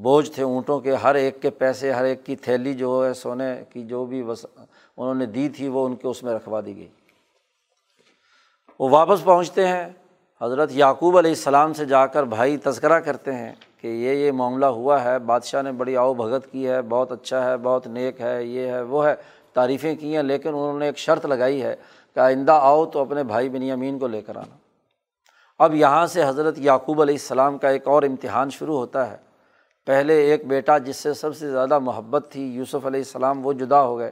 بوجھ تھے اونٹوں کے، ہر ایک کے پیسے، ہر ایک کی تھیلی جو ہے سونے کی جو بھی وس... انہوں نے دی تھی وہ ان کے اس میں رکھوا دی گئی۔ وہ واپس پہنچتے ہیں، حضرت یعقوب علیہ السلام سے جا کر بھائی تذکرہ کرتے ہیں کہ یہ یہ معاملہ ہوا ہے، بادشاہ نے بڑی آؤ بھگت کی ہے، بہت اچھا ہے، بہت نیک ہے، یہ ہے وہ ہے، تعریفیں کی ہیں، لیکن انہوں نے ایک شرط لگائی ہے کہ آئندہ آؤ تو اپنے بھائی بنیامین کو لے کر آنا۔ اب یہاں سے حضرت یعقوب علیہ السلام کا ایک اور امتحان شروع ہوتا ہے۔ پہلے ایک بیٹا جس سے سب سے زیادہ محبت تھی یوسف علیہ السلام، وہ جدا ہو گئے،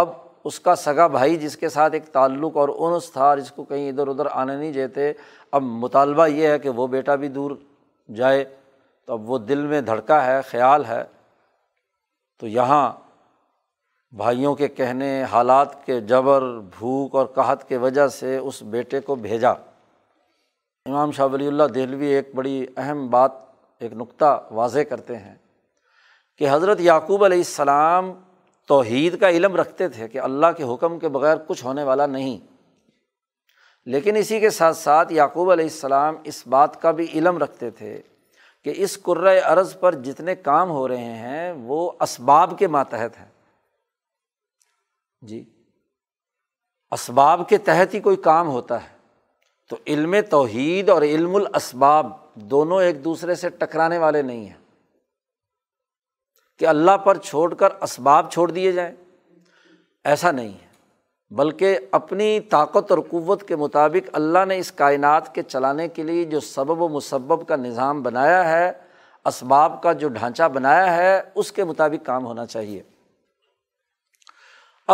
اب اس کا سگا بھائی جس کے ساتھ ایک تعلق اور انس تھا، جس کو کہیں ادھر ادھر آنے نہیں دیتے، اب مطالبہ یہ ہے کہ وہ بیٹا بھی دور جائے، تو اب وہ دل میں دھڑکا ہے، خیال ہے۔ تو یہاں بھائیوں کے کہنے، حالات کے جبر، بھوک اور قحط کے وجہ سے اس بیٹے کو بھیجا۔ امام شاہ ولی اللہ دہلوی ایک بڑی اہم بات، ایک نقطہ واضح کرتے ہیں کہ حضرت یعقوب علیہ السلام توحید کا علم رکھتے تھے کہ اللہ کے حکم کے بغیر کچھ ہونے والا نہیں، لیکن اسی کے ساتھ ساتھ یعقوب علیہ السلام اس بات کا بھی علم رکھتے تھے کہ اس کرۂ ارض پر جتنے کام ہو رہے ہیں وہ اسباب کے ماتحت ہیں، جی اسباب کے تحت ہی کوئی کام ہوتا ہے۔ تو علم توحید اور علم الاسباب دونوں ایک دوسرے سے ٹکرانے والے نہیں ہیں کہ اللہ پر چھوڑ کر اسباب چھوڑ دیے جائیں، ایسا نہیں ہے، بلکہ اپنی طاقت اور قوت کے مطابق اللہ نے اس کائنات کے چلانے کے لیے جو سبب و مسبب کا نظام بنایا ہے، اسباب کا جو ڈھانچہ بنایا ہے، اس کے مطابق کام ہونا چاہیے۔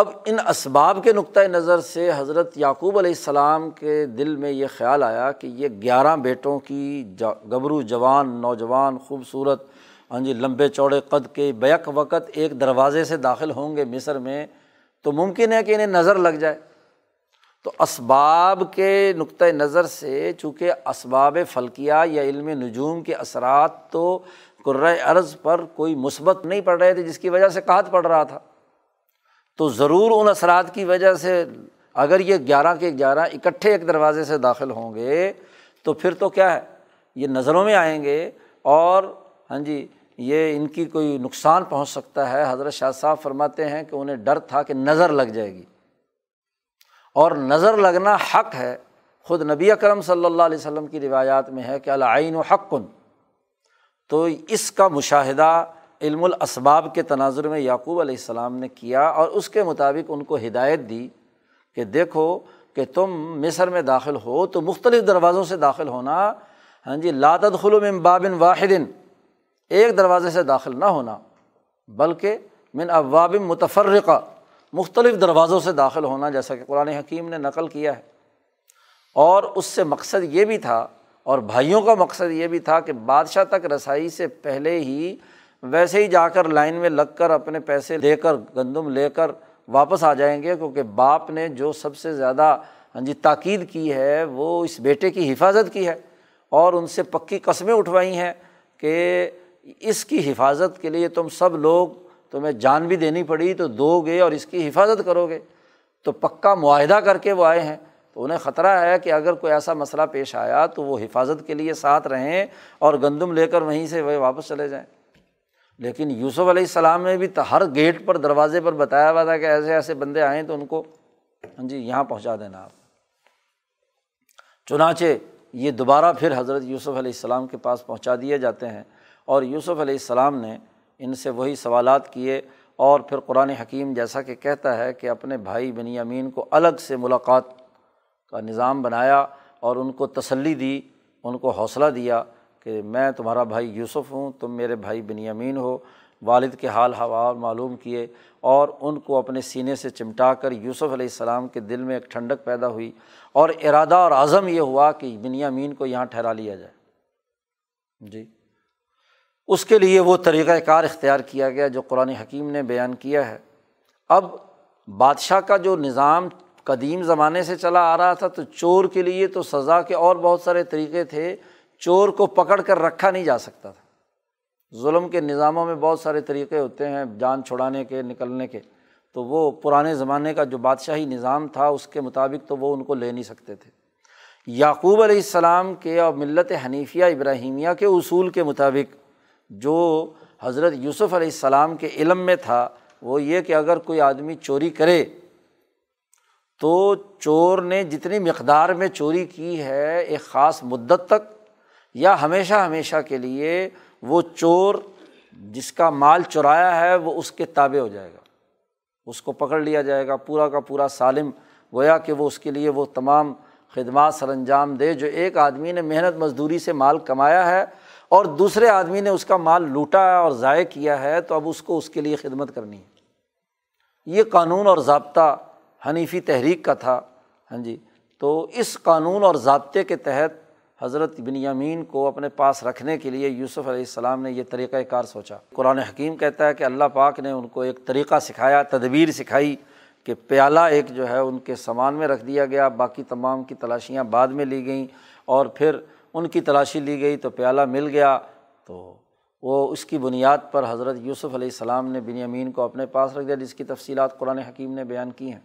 اب ان اسباب کے نقطۂ نظر سے حضرت یعقوب علیہ السلام کے دل میں یہ خیال آیا کہ یہ گیارہ بیٹوں کی گبرو جوان، نوجوان، خوبصورت، ہاں جی لمبے چوڑے قد کے بیک وقت ایک دروازے سے داخل ہوں گے مصر میں، تو ممکن ہے کہ انہیں نظر لگ جائے۔ تو اسباب کے نقطۂ نظر سے، چونکہ اسباب فلکیہ یا علم نجوم کے اثرات تو کرۂ ارض پر کوئی مثبت نہیں پڑ رہے تھے، جس کی وجہ سے قحط پڑ رہا تھا، تو ضرور ان اثرات کی وجہ سے اگر یہ گیارہ کے گیارہ اکٹھے ایک دروازے سے داخل ہوں گے تو پھر تو کیا ہے، یہ نظروں میں آئیں گے اور ہاں جی یہ ان کی کوئی نقصان پہنچ سکتا ہے۔ حضرت شاہ صاحب فرماتے ہیں کہ انہیں ڈر تھا کہ نظر لگ جائے گی، اور نظر لگنا حق ہے، خود نبی اکرم صلی اللہ علیہ وسلم کی روایات میں ہے کہ العین حق، تو اس کا مشاہدہ علم الاسباب کے تناظر میں یعقوب علیہ السلام نے کیا، اور اس کے مطابق ان کو ہدایت دی کہ دیکھو کہ تم مصر میں داخل ہو تو مختلف دروازوں سے داخل ہونا، ہاں جی لا تدخلوا من باب واحد، ایک دروازے سے داخل نہ ہونا، بلکہ من ابواب متفرقہ، مختلف دروازوں سے داخل ہونا، جیسا کہ قرآن حکیم نے نقل کیا ہے۔ اور اس سے مقصد یہ بھی تھا، اور بھائیوں کا مقصد یہ بھی تھا کہ بادشاہ تک رسائی سے پہلے ہی ویسے ہی جا کر لائن میں لگ کر اپنے پیسے لے کر گندم لے کر واپس آ جائیں گے، کیونکہ باپ نے جو سب سے زیادہ ہاں جی تاکید کی ہے وہ اس بیٹے کی حفاظت کی ہے، اور ان سے پکی قسمیں اٹھوائی ہیں کہ اس کی حفاظت کے لیے تم سب لوگ، تمہیں جان بھی دینی پڑی تو دو گے اور اس کی حفاظت کرو گے، تو پکا معاہدہ کر کے وہ آئے ہیں، تو انہیں خطرہ ہے کہ اگر کوئی ایسا مسئلہ پیش آیا تو وہ حفاظت کے لیے ساتھ رہیں اور گندم لے کر وہیں سے وہ واپس چلے جائیں۔ لیکن یوسف علیہ السلام نے بھی ہر گیٹ پر، دروازے پر بتایا ہوا تھا کہ ایسے ایسے بندے آئیں تو ان کو ہاں جی یہاں پہنچا دینا آپ۔ چنانچہ یہ دوبارہ پھر حضرت یوسف علیہ السلام کے پاس پہنچا دیے جاتے ہیں، اور یوسف علیہ السلام نے ان سے وہی سوالات کیے، اور پھر قرآن حکیم جیسا کہ کہتا ہے کہ اپنے بھائی بنیامین کو الگ سے ملاقات کا نظام بنایا اور ان کو تسلی دی، ان کو حوصلہ دیا کہ میں تمہارا بھائی یوسف ہوں، تم میرے بھائی بنیامین ہو۔ والد کے حال احوال معلوم کیے اور ان کو اپنے سینے سے چمٹا کر یوسف علیہ السلام کے دل میں ایک ٹھنڈک پیدا ہوئی، اور ارادہ اور عزم یہ ہوا کہ بنیامین کو یہاں ٹھہرا لیا جائے۔ جی اس کے لیے وہ طریقہ کار اختیار کیا گیا جو قرآن حکیم نے بیان کیا ہے۔ اب بادشاہ کا جو نظام قدیم زمانے سے چلا آ رہا تھا، تو چور کے لیے تو سزا کے اور بہت سارے طریقے تھے، چور کو پکڑ کر رکھا نہیں جا سکتا تھا۔ ظلم کے نظاموں میں بہت سارے طریقے ہوتے ہیں جان چھڑانے کے، نکلنے کے، تو وہ پرانے زمانے کا جو بادشاہی نظام تھا اس کے مطابق تو وہ ان کو لے نہیں سکتے تھے۔ یعقوب علیہ السلام کے اور ملت حنیفیہ ابراہیمیہ کے اصول کے مطابق جو حضرت یوسف علیہ السلام کے علم میں تھا وہ یہ کہ اگر کوئی آدمی چوری کرے تو چور نے جتنی مقدار میں چوری کی ہے ایک خاص مدت تک یا ہمیشہ ہمیشہ کے لیے، وہ چور جس کا مال چرایا ہے وہ اس کے تابع ہو جائے گا، اس کو پکڑ لیا جائے گا، پورا کا پورا سالم، گویا کہ وہ اس کے لیے وہ تمام خدمات سر انجام دے جو ایک آدمی نے محنت مزدوری سے مال کمایا ہے اور دوسرے آدمی نے اس کا مال لوٹا ہے اور ضائع کیا ہے، تو اب اس کو اس کے لیے خدمت کرنی ہے۔ یہ قانون اور ضابطہ حنیفی تحریک کا تھا، ہاں جی تو اس قانون اور ضابطے کے تحت حضرت بنیامین کو اپنے پاس رکھنے کے لیے یوسف علیہ السلام نے یہ طریقہ کار سوچا۔ قرآن حکیم کہتا ہے کہ اللہ پاک نے ان کو ایک طریقہ سکھایا، تدبیر سکھائی کہ پیالہ ایک جو ہے ان کے سامان میں رکھ دیا گیا، باقی تمام کی تلاشیاں بعد میں لی گئیں، اور پھر ان کی تلاشی لی گئی تو پیالہ مل گیا، تو وہ اس کی بنیاد پر حضرت یوسف علیہ السلام نے بنیامین کو اپنے پاس رکھ دیا، جس کی تفصیلات قرآن حکیم نے بیان کی ہیں۔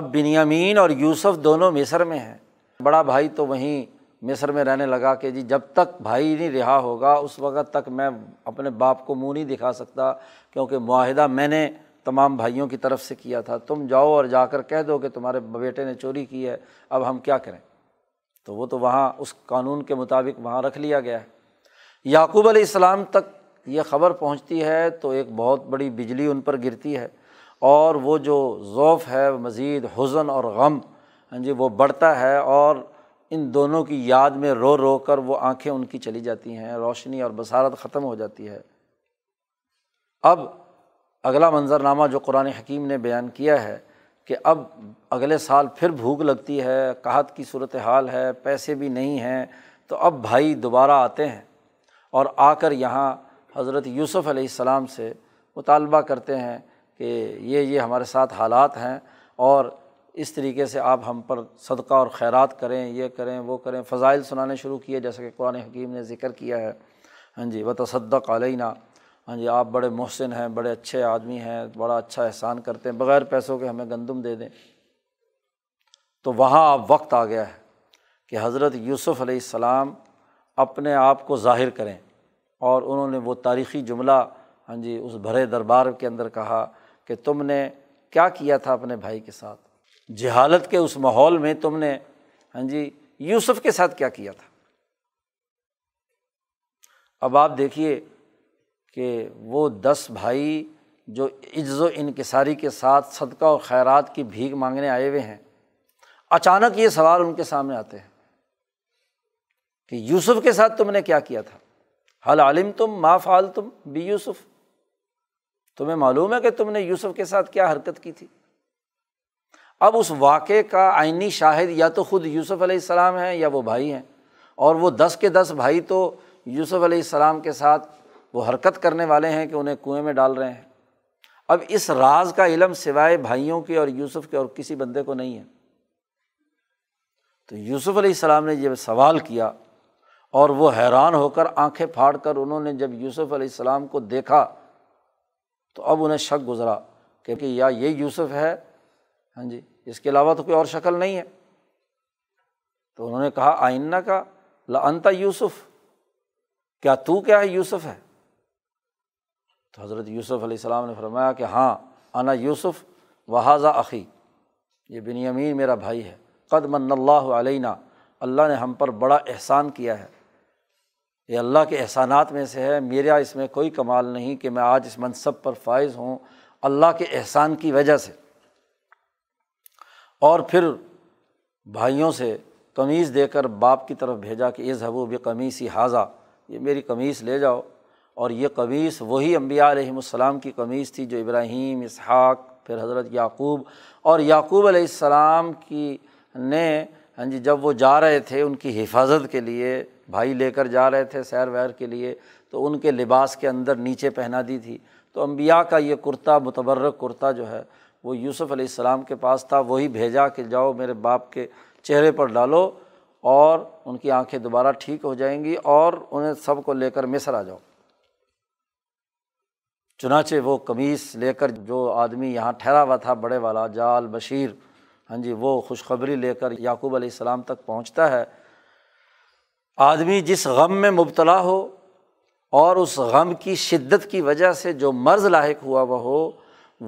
اب بنیامین اور یوسف دونوں مصر میں ہیں، بڑا بھائی تو وہیں مصر میں رہنے لگا کہ جی جب تک بھائی نہیں رہا ہوگا اس وقت تک میں اپنے باپ کو منہ نہیں دکھا سکتا، کیونکہ معاہدہ میں نے تمام بھائیوں کی طرف سے کیا تھا، تم جاؤ اور جا کر کہہ دو کہ تمہارے بیٹے نے چوری کی ہے، اب ہم کیا کریں؟ تو وہ تو وہاں اس قانون کے مطابق وہاں رکھ لیا گیا ہے۔ یعقوب علیہ السلام تک یہ خبر پہنچتی ہے تو ایک بہت بڑی بجلی ان پر گرتی ہے، اور وہ جو ضعف ہے مزید حزن اور غم ہاں جی وہ بڑھتا ہے، اور ان دونوں کی یاد میں رو رو کر وہ آنکھیں ان کی چلی جاتی ہیں، روشنی اور بصارت ختم ہو جاتی ہے۔ اب اگلا منظرنامہ جو قرآن حکیم نے بیان کیا ہے کہ اب اگلے سال پھر بھوک لگتی ہے، قحط کی صورتحال ہے، پیسے بھی نہیں ہیں، تو اب بھائی دوبارہ آتے ہیں اور آ کر یہاں حضرت یوسف علیہ السلام سے مطالبہ کرتے ہیں کہ یہ یہ ہمارے ساتھ حالات ہیں، اور اس طریقے سے آپ ہم پر صدقہ اور خیرات کریں، یہ کریں وہ کریں، فضائل سنانے شروع کیے جیسا کہ قرآن حکیم نے ذکر کیا ہے، ہاں جی وتصدق علینا، ہاں جی آپ بڑے محسن ہیں، بڑے اچھے آدمی ہیں، بڑا اچھا احسان کرتے ہیں، بغیر پیسوں کے ہمیں گندم دے دیں۔ تو وہاں اب وقت آ گیا ہے کہ حضرت یوسف علیہ السلام اپنے آپ کو ظاہر کریں، اور انہوں نے وہ تاریخی جملہ ہاں جی اس بھرے دربار کے اندر کہا کہ تم نے کیا کیا تھا اپنے بھائی کے ساتھ، جہالت کے اس ماحول میں تم نے ہاں جی یوسف کے ساتھ کیا کیا تھا۔ اب آپ دیکھیے کہ وہ دس بھائی جو عجز و انکساری کے ساتھ صدقہ اور خیرات کی بھیک مانگنے آئے ہوئے ہیں، اچانک یہ سوال ان کے سامنے آتے ہیں کہ یوسف کے ساتھ تم نے کیا کیا تھا، حل علم تم ما فعلتم بی یوسف، تمہیں معلوم ہے کہ تم نے یوسف کے ساتھ کیا حرکت کی تھی۔ اب اس واقعے کا عینی شاہد یا تو خود یوسف علیہ السلام ہیں یا وہ بھائی ہیں، اور وہ دس کے دس بھائی تو یوسف علیہ السلام کے ساتھ وہ حرکت کرنے والے ہیں کہ انہیں کنویں میں ڈال رہے ہیں۔ اب اس راز کا علم سوائے بھائیوں کے اور یوسف کے اور کسی بندے کو نہیں ہے۔ تو یوسف علیہ السلام نے جب سوال کیا اور وہ حیران ہو کر آنکھیں پھاڑ کر انہوں نے جب یوسف علیہ السلام کو دیکھا تو اب انہیں شک گزرا کہ یا یہ یوسف ہے ہاں جی اس کے علاوہ تو کوئی اور شکل نہیں ہے۔ تو انہوں نے کہا آئینہ کا لانتا یوسف، کیا تو کیا ہے یوسف ہے؟ تو حضرت یوسف علیہ السلام نے فرمایا کہ ہاں انا یوسف وہذا اخی، یہ بنیامین میرا بھائی ہے، قد من اللہ علینا، اللہ نے ہم پر بڑا احسان کیا ہے، یہ اللہ کے احسانات میں سے ہے، میرا اس میں کوئی کمال نہیں کہ میں آج اس منصب پر فائز ہوں، اللہ کے احسان کی وجہ سے۔ اور پھر بھائیوں سے قمیص دے کر باپ کی طرف بھیجا کہ اذھبوا بقمیصی ھذا، یہ میری قمیص لے جاؤ، اور یہ قمیص وہی انبیاء علیہم السلام کی قمیص تھی جو ابراہیم، اسحاق، پھر حضرت یعقوب، اور یعقوب علیہ السلام کی نے ہاں جی جب وہ جا رہے تھے ان کی حفاظت کے لیے، بھائی لے کر جا رہے تھے سیر ویر کے لیے، تو ان کے لباس کے اندر نیچے پہنا دی تھی۔ تو انبیاء کا یہ کرتا، متبرک کرتا جو ہے وہ یوسف علیہ السلام کے پاس تھا، وہی بھیجا کہ جاؤ میرے باپ کے چہرے پر ڈالو اور ان کی آنکھیں دوبارہ ٹھیک ہو جائیں گی، اور انہیں سب کو لے کر مصر آ جاؤ۔ چنانچہ وہ قمیص لے کر جو آدمی یہاں ٹھہرا ہوا تھا بڑے والا جال بشیر ہاں جی وہ خوشخبری لے کر یعقوب علیہ السلام تک پہنچتا ہے۔ آدمی جس غم میں مبتلا ہو اور اس غم کی شدت کی وجہ سے جو مرض لاحق ہوا وہ ہو،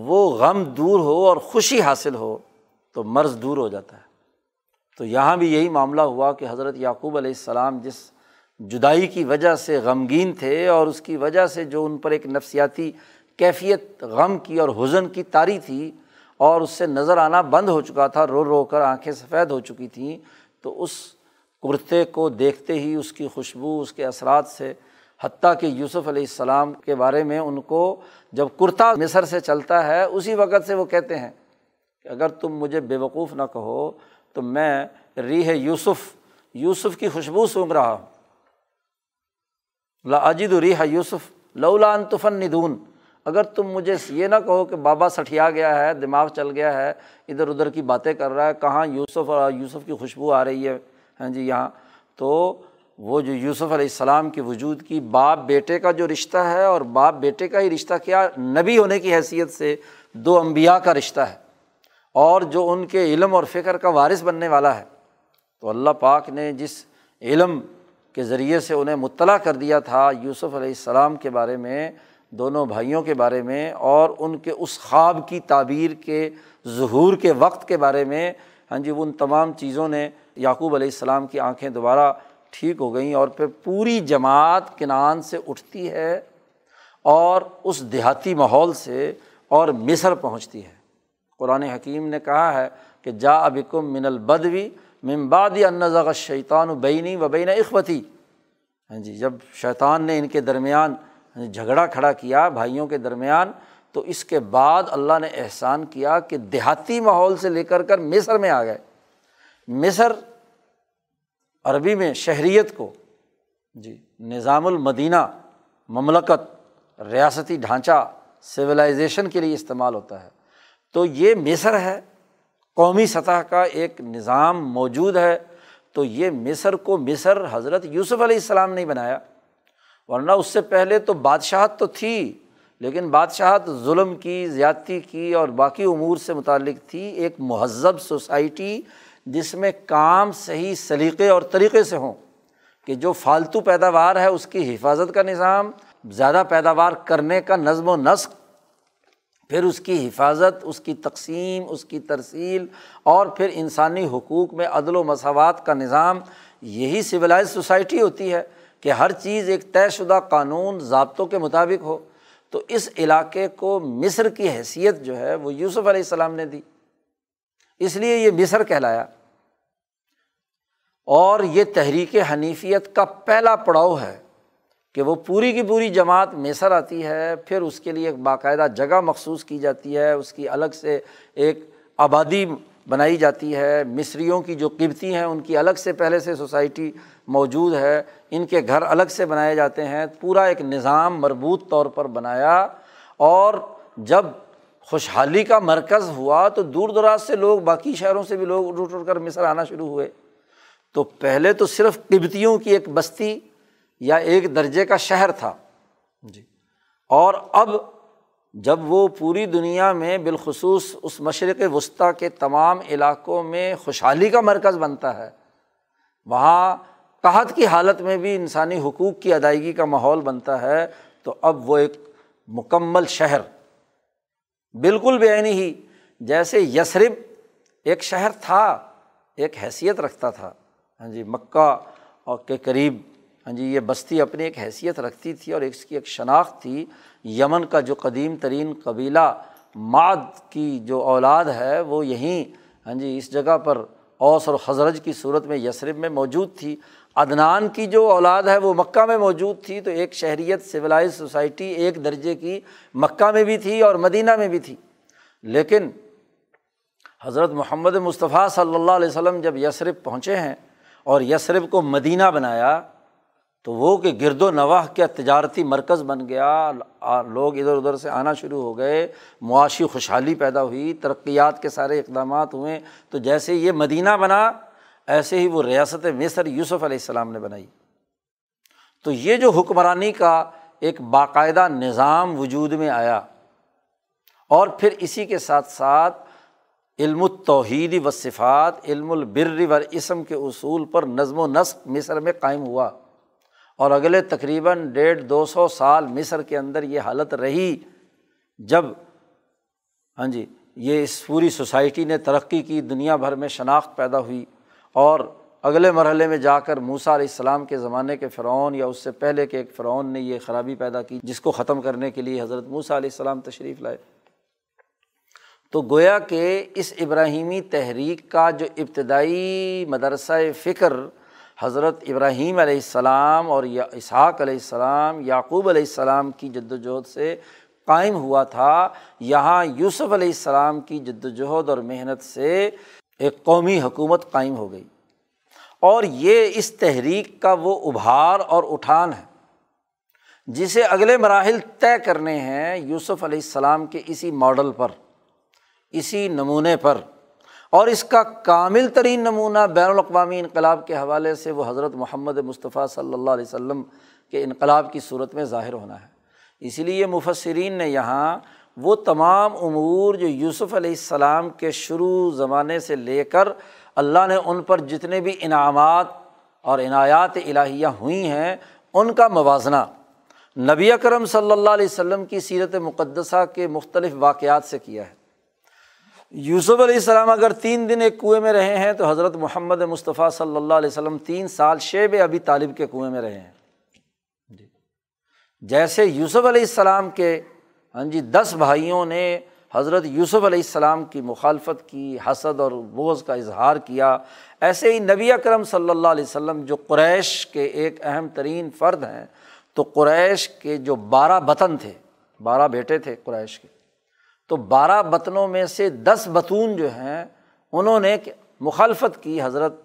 وہ غم دور ہو اور خوشی حاصل ہو تو مرض دور ہو جاتا ہے۔ تو یہاں بھی یہی معاملہ ہوا کہ حضرت یعقوب علیہ السلام جس جدائی کی وجہ سے غمگین تھے، اور اس کی وجہ سے جو ان پر ایک نفسیاتی کیفیت غم کی اور حزن کی طاری تھی، اور اس سے نظر آنا بند ہو چکا تھا، رو رو کر آنکھیں سفید ہو چکی تھیں، تو اس کرتے کو دیکھتے ہی اس کی خوشبو، اس کے اثرات سے، حتیٰ کہ یوسف علیہ السلام کے بارے میں ان کو جب کرتا مصر سے چلتا ہے اسی وقت سے وہ کہتے ہیں کہ اگر تم مجھے بیوقوف نہ کہو تو میں ریح یوسف یوسف کی خوشبو سونگ رہا ہوں، لا اجد ریح یوسف لولا ان تفندون، اگر تم مجھے یہ نہ کہو کہ بابا سٹھیا گیا ہے، دماغ چل گیا ہے، ادھر ادھر کی باتیں کر رہا ہے، کہاں یوسف اور یوسف کی خوشبو آ رہی ہے، ہاں جی یہاں تو وہ جو یوسف علیہ السلام کے وجود کی باپ بیٹے کا جو رشتہ ہے، اور باپ بیٹے کا ہی رشتہ کیا، نبی ہونے کی حیثیت سے دو انبیاء کا رشتہ ہے، اور جو ان کے علم اور فکر کا وارث بننے والا ہے، تو اللہ پاک نے جس علم کے ذریعے سے انہیں مطلع کر دیا تھا یوسف علیہ السلام کے بارے میں، دونوں بھائیوں کے بارے میں، اور ان کے اس خواب کی تعبیر کے ظہور کے وقت کے بارے میں، ہاں جی ان تمام چیزوں نے یعقوب علیہ السلام کی آنکھیں دوبارہ ٹھیک ہو گئیں، اور پھر پوری جماعت کنعان سے اٹھتی ہے اور اس دیہاتی ماحول سے اور مصر پہنچتی ہے۔ قرآن حکیم نے کہا ہے کہ جاء بکم من البدوی من بعد ان زغ الشیطان بینی و بین اخوتی، ہاں جی جب شیطان نے ان کے درمیان جھگڑا کھڑا کیا بھائیوں کے درمیان، تو اس کے بعد اللہ نے احسان کیا کہ دیہاتی ماحول سے لے کر کر مصر میں آ گئے۔ مصر عربی میں شہریت کو جی نظام المدینہ، مملکت، ریاستی ڈھانچہ، سویلائزیشن کے لیے استعمال ہوتا ہے، تو یہ مصر ہے، قومی سطح کا ایک نظام موجود ہے، تو یہ مصر کو مصر حضرت یوسف علیہ السلام نے بنایا، ورنہ اس سے پہلے تو بادشاہت تو تھی، لیکن بادشاہت ظلم کی، زیادتی کی اور باقی امور سے متعلق تھی۔ ایک مہذب سوسائٹی جس میں کام صحیح سلیقے اور طریقے سے ہوں، کہ جو فالتو پیداوار ہے اس کی حفاظت کا نظام، زیادہ پیداوار کرنے کا نظم و نسق، پھر اس کی حفاظت، اس کی تقسیم، اس کی ترسیل، اور پھر انسانی حقوق میں عدل و مساوات کا نظام۔ یہی سویلائز سوسائٹی ہوتی ہے کہ ہر چیز ایک طے شدہ قانون ضابطوں کے مطابق ہو، تو اس علاقے کو مصر کی حیثیت جو ہے وہ یوسف علیہ السلام نے دی، اس لیے یہ مصر کہلایا، اور یہ تحریک حنیفیت کا پہلا پڑاؤ ہے کہ وہ پوری کی پوری جماعت مصر آتی ہے، پھر اس کے لیے ایک باقاعدہ جگہ مخصوص کی جاتی ہے، اس کی الگ سے ایک آبادی بنائی جاتی ہے، مصریوں کی جو قبطی ہیں ان کی الگ سے پہلے سے سوسائٹی موجود ہے، ان کے گھر الگ سے بنائے جاتے ہیں، پورا ایک نظام مربوط طور پر بنایا، اور جب خوشحالی کا مرکز ہوا تو دور دراز سے لوگ، باقی شہروں سے بھی لوگ اٹھ اٹھ کر مصر آنا شروع ہوئے۔ تو پہلے تو صرف قبطیوں کی ایک بستی یا ایک درجے کا شہر تھا جی، اور اب جب وہ پوری دنیا میں بالخصوص اس مشرق وسطیٰ کے تمام علاقوں میں خوشحالی کا مرکز بنتا ہے، وہاں قحط کی حالت میں بھی انسانی حقوق کی ادائیگی کا ماحول بنتا ہے، تو اب وہ ایک مکمل شہر، بالکل بعینی ہی جیسے یثرب ایک شہر تھا، ایک حیثیت رکھتا تھا، ہاں جی مکہ اور کے قریب، ہاں جی یہ بستی اپنی ایک حیثیت رکھتی تھی اور اس کی ایک شناخت تھی۔ یمن کا جو قدیم ترین قبیلہ معد کی جو اولاد ہے وہ یہیں، ہاں جی اس جگہ پر اوس اور خزرج کی صورت میں یثرب میں موجود تھی، عدنان کی جو اولاد ہے وہ مکہ میں موجود تھی، تو ایک شہریت، سویلائز سوسائٹی ایک درجے کی مکہ میں بھی تھی اور مدینہ میں بھی تھی۔ لیکن حضرت محمد مصطفیٰ صلی اللہ علیہ وسلم جب یثرب پہنچے ہیں اور یثرب کو مدینہ بنایا، تو وہ کہ گرد و نواح کا تجارتی مرکز بن گیا، لوگ ادھر ادھر سے آنا شروع ہو گئے، معاشی خوشحالی پیدا ہوئی، ترقیات کے سارے اقدامات ہوئے، تو جیسے یہ مدینہ بنا ایسے ہی وہ ریاست مصر یوسف علیہ السلام نے بنائی۔ تو یہ جو حکمرانی کا ایک باقاعدہ نظام وجود میں آیا، اور پھر اسی کے ساتھ ساتھ علم التوحید و صفات، علم البر والاسم کے اصول پر نظم و نسق مصر میں قائم ہوا، اور اگلے تقریباً ڈیڑھ دو سو سال مصر کے اندر یہ حالت رہی، جب ہاں جی یہ اس پوری سوسائٹی نے ترقی کی، دنیا بھر میں شناخت پیدا ہوئی، اور اگلے مرحلے میں جا کر موسیٰ علیہ السلام کے زمانے کے فرعون یا اس سے پہلے کے ایک فرعون نے یہ خرابی پیدا کی، جس کو ختم کرنے کے لیے حضرت موسیٰ علیہ السلام تشریف لائے۔ تو گویا کہ اس ابراہیمی تحریک کا جو ابتدائی مدرسہ فکر حضرت ابراہیم علیہ السلام اور یا اسحاق علیہ السلام، یعقوب علیہ السلام کی جد و جہد سے قائم ہوا تھا، یہاں یوسف علیہ السلام کی جد و جہد اور محنت سے ایک قومی حکومت قائم ہو گئی، اور یہ اس تحریک کا وہ ابھار اور اٹھان ہے جسے اگلے مراحل طے کرنے ہیں یوسف علیہ السلام کے اسی ماڈل پر، اسی نمونے پر، اور اس کا کامل ترین نمونہ بین الاقوامی انقلاب کے حوالے سے وہ حضرت محمد مصطفیٰ صلی اللہ علیہ وسلم کے انقلاب کی صورت میں ظاہر ہونا ہے۔ اسی لیے مفسرین نے یہاں وہ تمام امور جو یوسف علیہ السلام کے شروع زمانے سے لے کر اللہ نے ان پر جتنے بھی انعامات اور عنایات الہیہ ہوئی ہیں ان کا موازنہ نبی اکرم صلی اللہ علیہ وسلم کی سیرت مقدسہ کے مختلف واقعات سے کیا ہے۔ یوسف علیہ السلام اگر تین دن ایک کنویں میں رہے ہیں تو حضرت محمد مصطفیٰ صلی اللہ علیہ وسلم تین سال شعب ابی طالب کے کنویں میں رہے ہیں۔ جیسے یوسف علیہ السلام کے ہاں جی دس بھائیوں نے حضرت یوسف علیہ السلام کی مخالفت کی، حسد اور بغض کا اظہار کیا، ایسے ہی نبی اکرم صلی اللہ علیہ وسلم جو قریش کے ایک اہم ترین فرد ہیں، تو قریش کے جو بارہ بطن تھے، بارہ بیٹے تھے قریش کے، تو بارہ بطنوں میں سے دس بطون جو ہیں انہوں نے مخالفت کی حضرت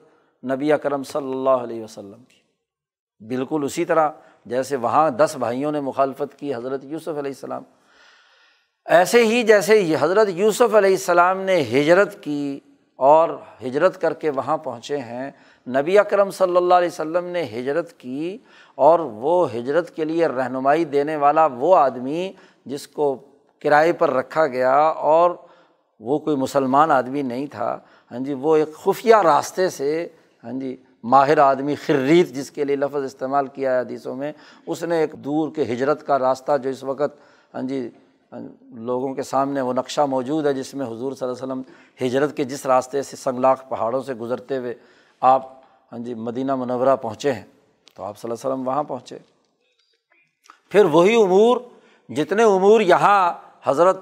نبی اکرم صلی اللہ علیہ وسلم کی، بالکل اسی طرح جیسے وہاں دس بھائیوں نے مخالفت کی حضرت یوسف علیہ السلام، ایسے ہی جیسے حضرت یوسف علیہ السلام نے ہجرت کی اور ہجرت کر کے وہاں پہنچے ہیں، نبی اکرم صلی اللہ علیہ وسلم نے ہجرت کی اور وہ ہجرت کے لیے رہنمائی دینے والا وہ آدمی جس کو کرائے پر رکھا گیا اور وہ کوئی مسلمان آدمی نہیں تھا، ہاں جی وہ ایک خفیہ راستے سے، ہاں جی ماہر آدمی خریت جس کے لیے لفظ استعمال کیا ہے حدیثوں میں، اس نے ایک دور کے ہجرت کا راستہ جو اس وقت ہاں جی لوگوں کے سامنے وہ نقشہ موجود ہے جس میں حضور صلی اللہ علیہ وسلم ہجرت کے جس راستے سے سنگلاخ پہاڑوں سے گزرتے ہوئے آپ ہاں جی مدینہ منورہ پہنچے ہیں، تو آپ صلی اللہ علیہ وسلم وہاں پہنچے۔ پھر وہی امور جتنے امور یہاں حضرت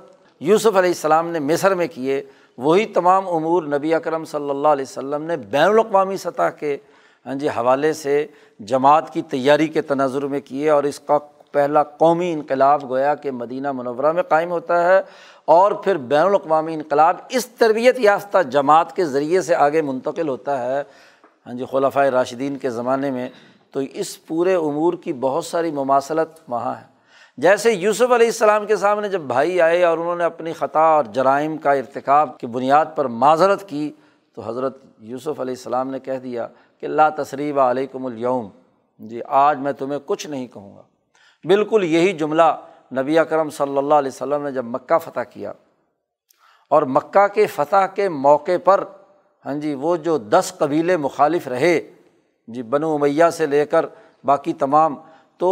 یوسف علیہ السلام نے مصر میں کیے، وہی تمام امور نبی اکرم صلی اللہ علیہ وسلم نے بین الاقوامی سطح کے ہاں جی حوالے سے جماعت کی تیاری کے تناظر میں کیے، اور اس کا پہلا قومی انقلاب گویا کہ مدینہ منورہ میں قائم ہوتا ہے، اور پھر بین الاقوامی انقلاب اس تربیت یافتہ جماعت کے ذریعے سے آگے منتقل ہوتا ہے ہاں جی خلفائے راشدین کے زمانے میں۔ تو اس پورے امور کی بہت ساری مماثلت وہاں ہے۔ جیسے یوسف علیہ السلام کے سامنے جب بھائی آئے اور انہوں نے اپنی خطا اور جرائم کا ارتکاب کی بنیاد پر معذرت کی تو حضرت یوسف علیہ السلام نے کہہ دیا کہ لا تثریب علیکم الیوم، جی آج میں تمہیں کچھ نہیں کہوں گا۔ بالکل یہی جملہ نبی اکرم صلی اللہ علیہ وسلم نے جب مکہ فتح کیا، اور مکہ کے فتح کے موقع پر ہاں جی وہ جو دس قبیلے مخالف رہے جی بنو امیہ سے لے کر باقی تمام، تو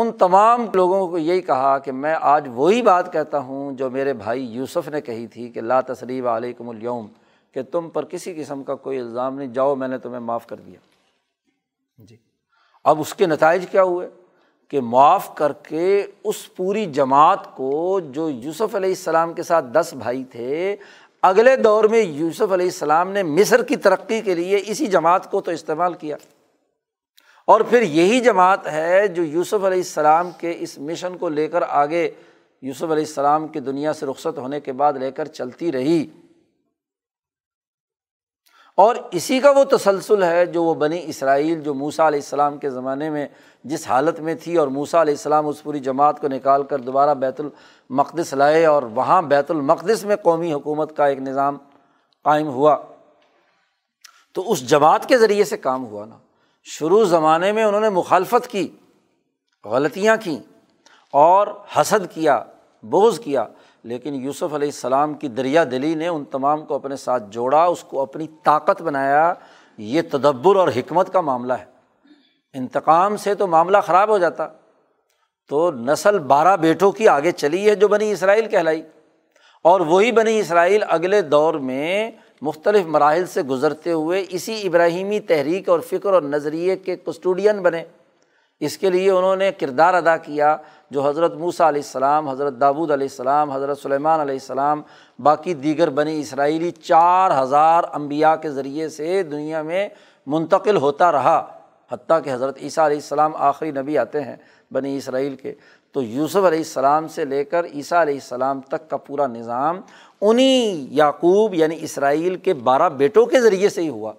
ان تمام لوگوں کو یہی کہا کہ میں آج وہی بات کہتا ہوں جو میرے بھائی یوسف نے کہی تھی کہ لا تثریب علیکم الیوم، کہ تم پر کسی قسم کا کوئی الزام نہیں، جاؤ میں نے تمہیں معاف کر دیا۔ جی اب اس کے نتائج کیا ہوئے کہ معاف کر کے اس پوری جماعت کو جو یوسف علیہ السلام کے ساتھ دس بھائی تھے، اگلے دور میں یوسف علیہ السلام نے مصر کی ترقی کے لیے اسی جماعت کو تو استعمال کیا، اور پھر یہی جماعت ہے جو یوسف علیہ السلام کے اس مشن کو لے کر آگے یوسف علیہ السلام کی دنیا سے رخصت ہونے کے بعد لے کر چلتی رہی، اور اسی کا وہ تسلسل ہے جو وہ بنی اسرائیل جو موسیٰ علیہ السلام کے زمانے میں جس حالت میں تھی، اور موسیٰ علیہ السلام اس پوری جماعت کو نکال کر دوبارہ بیت المقدس لائے، اور وہاں بیت المقدس میں قومی حکومت کا ایک نظام قائم ہوا، تو اس جماعت کے ذریعے سے کام ہوا نا۔ شروع زمانے میں انہوں نے مخالفت کی، غلطیاں کیں اور حسد کیا، بغض کیا، لیکن یوسف علیہ السلام کی دریا دلی نے ان تمام کو اپنے ساتھ جوڑا، اس کو اپنی طاقت بنایا۔ یہ تدبر اور حکمت کا معاملہ ہے، انتقام سے تو معاملہ خراب ہو جاتا۔ تو نسل بارہ بیٹوں کی آگے چلی ہے جو بنی اسرائیل کہلائی، اور وہی بنی اسرائیل اگلے دور میں مختلف مراحل سے گزرتے ہوئے اسی ابراہیمی تحریک اور فکر اور نظریے کے کسٹوڈین بنے۔ اس کے لیے انہوں نے کردار ادا کیا جو حضرت موسیٰ علیہ السلام، حضرت داؤد علیہ السلام، حضرت سلیمان علیہ السلام، باقی دیگر بنی اسرائیلی چار ہزار انبیاء کے ذریعے سے دنیا میں منتقل ہوتا رہا، حتیٰ کہ حضرت عیسیٰ علیہ السلام آخری نبی آتے ہیں بنی اسرائیل کے۔ تو یوسف علیہ السلام سے لے کر عیسیٰ علیہ السلام تک کا پورا نظام انہی یعقوب یعنی اسرائیل کے بارہ بیٹوں کے ذریعے سے ہی ہوا۔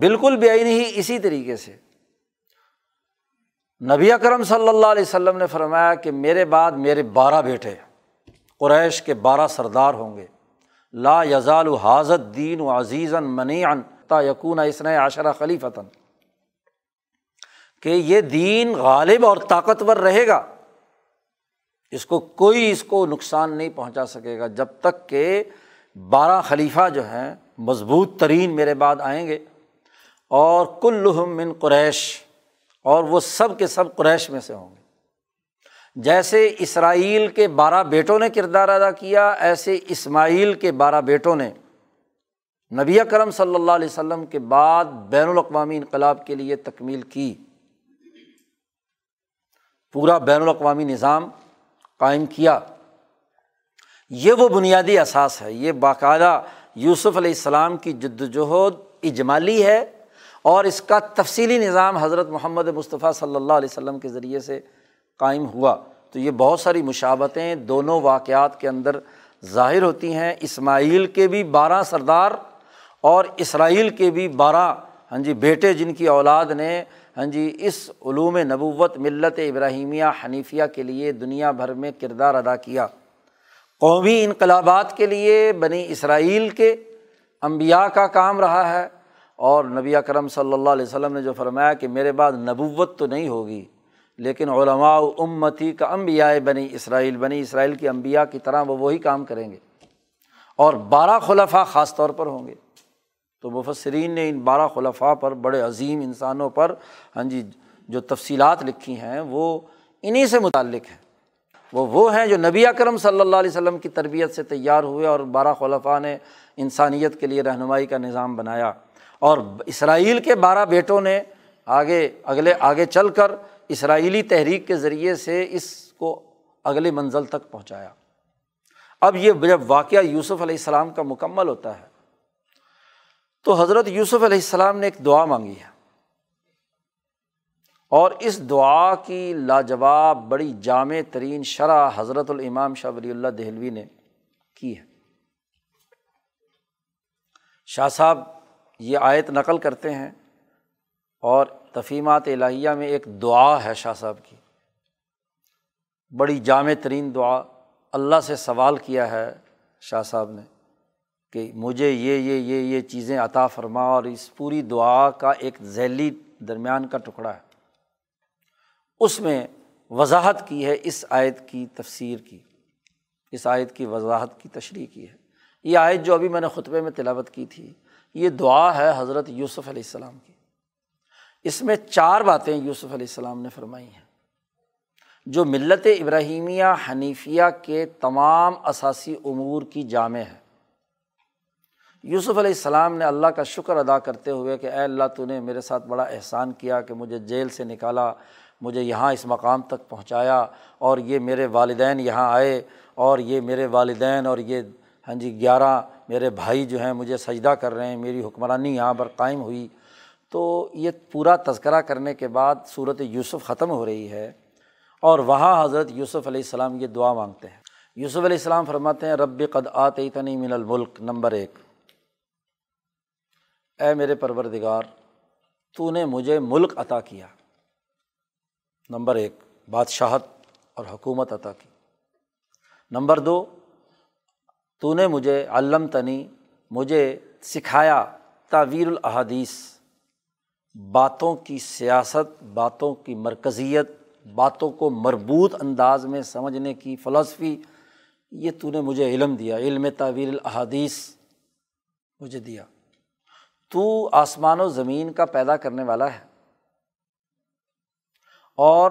بالکل بے نہیں. اسی طریقے سے نبی اکرم صلی اللہ علیہ وسلم نے فرمایا کہ میرے بعد میرے بارہ بیٹے قریش کے بارہ سردار ہوں گے. لا یزال حاضت دین و عزیزا منیعا تا یکون اثنی عشرہ خلیفتاً، کہ یہ دین غالب اور طاقتور رہے گا، اس کو کوئی اس کو نقصان نہیں پہنچا سکے گا جب تک کہ بارہ خلیفہ جو ہیں مضبوط ترین میرے بعد آئیں گے، اور کلہم من قریش، اور وہ سب کے سب قریش میں سے ہوں گے. جیسے اسرائیل کے بارہ بیٹوں نے کردار ادا کیا، ایسے اسماعیل کے بارہ بیٹوں نے نبی اکرم صلی اللہ علیہ وسلم کے بعد بین الاقوامی انقلاب کے لیے تکمیل کی، پورا بین الاقوامی نظام قائم کیا. یہ وہ بنیادی اساس ہے، یہ باقاعدہ یوسف علیہ السلام کی جد و جہد اجمالی ہے، اور اس کا تفصیلی نظام حضرت محمد مصطفیٰ صلی اللہ علیہ وسلم کے ذریعے سے قائم ہوا. تو یہ بہت ساری مشابتیں دونوں واقعات کے اندر ظاہر ہوتی ہیں، اسماعیل کے بھی بارہ سردار اور اسرائیل کے بھی بارہ ہاں جی بیٹے، جن کی اولاد نے ہاں جی اس علوم نبوت ملت ابراہیمیہ حنیفیہ کے لیے دنیا بھر میں کردار ادا کیا. قومی انقلابات کے لیے بنی اسرائیل کے انبیاء کا کام رہا ہے، اور نبی اکرم صلی اللہ علیہ وسلم نے جو فرمایا کہ میرے بعد نبوت تو نہیں ہوگی لیکن علماء امتی کا انبیاء بنی اسرائیل، بنی اسرائیل کی انبیاء کی طرح وہ وہی کام کریں گے، اور بارہ خلفاء خاص طور پر ہوں گے. تو مفسرین نے ان بارہ خلفاء پر، بڑے عظیم انسانوں پر ہاں جی جو تفصیلات لکھی ہیں وہ انہی سے متعلق ہیں. وہ وہ ہیں جو نبی اکرم صلی اللہ علیہ وسلم کی تربیت سے تیار ہوئے، اور بارہ خلفاء نے انسانیت کے لیے رہنمائی کا نظام بنایا، اور اسرائیل کے بارہ بیٹوں نے آگے اگلے آگے چل کر اسرائیلی تحریک کے ذریعے سے اس کو اگلے منزل تک پہنچایا. اب یہ جب واقعہ یوسف علیہ السلام کا مکمل ہوتا ہے تو حضرت یوسف علیہ السلام نے ایک دعا مانگی ہے، اور اس دعا کی لاجواب بڑی جامع ترین شرح حضرت الامام شاہ ولی اللہ دہلوی نے کی ہے. شاہ صاحب یہ آیت نقل کرتے ہیں، اور تفہیمات الہیہ میں ایک دعا ہے شاہ صاحب کی، بڑی جامع ترین دعا. اللہ سے سوال کیا ہے شاہ صاحب نے کہ مجھے یہ یہ یہ یہ چیزیں عطا فرما، اور اس پوری دعا کا ایک ذیلی درمیان کا ٹکڑا ہے، اس میں وضاحت کی ہے اس آیت کی تفسیر کی، اس آیت کی وضاحت کی تشریح کی ہے. یہ آیت جو ابھی میں نے خطبے میں تلاوت کی تھی، یہ دعا ہے حضرت یوسف علیہ السلام کی. اس میں چار باتیں یوسف علیہ السلام نے فرمائی ہیں جو ملت ابراہیمیہ حنیفیہ کے تمام اساسی امور کی جامع ہے. یوسف علیہ السلام نے اللہ کا شکر ادا کرتے ہوئے کہ اے اللہ، تو نے میرے ساتھ بڑا احسان کیا کہ مجھے جیل سے نکالا، مجھے یہاں اس مقام تک پہنچایا، اور یہ میرے والدین یہاں آئے، اور یہ میرے والدین اور یہ ہاں جی گیارہ میرے بھائی جو ہیں مجھے سجدہ کر رہے ہیں، میری حکمرانی یہاں پر قائم ہوئی. تو یہ پورا تذکرہ کرنے کے بعد سورۃ یوسف ختم ہو رہی ہے، اور وہاں حضرت یوسف علیہ السلام یہ دعا مانگتے ہیں. یوسف علیہ السلام فرماتے ہیں رب قد آتیتنی من الملک، نمبر ایک، اے میرے پروردگار تو نے مجھے ملک عطا کیا، نمبر ایک بادشاہت اور حکومت عطا کی. نمبر دو، تو نے مجھے علمتنی، مجھے سکھایا تاویل الاحادیث، باتوں کی سیاست، باتوں کی مرکزیت، باتوں کو مربوط انداز میں سمجھنے کی فلسفی، یہ تو نے مجھے علم دیا، علم تاویل الاحادیث مجھے دیا. تو آسمان و زمین کا پیدا کرنے والا ہے، اور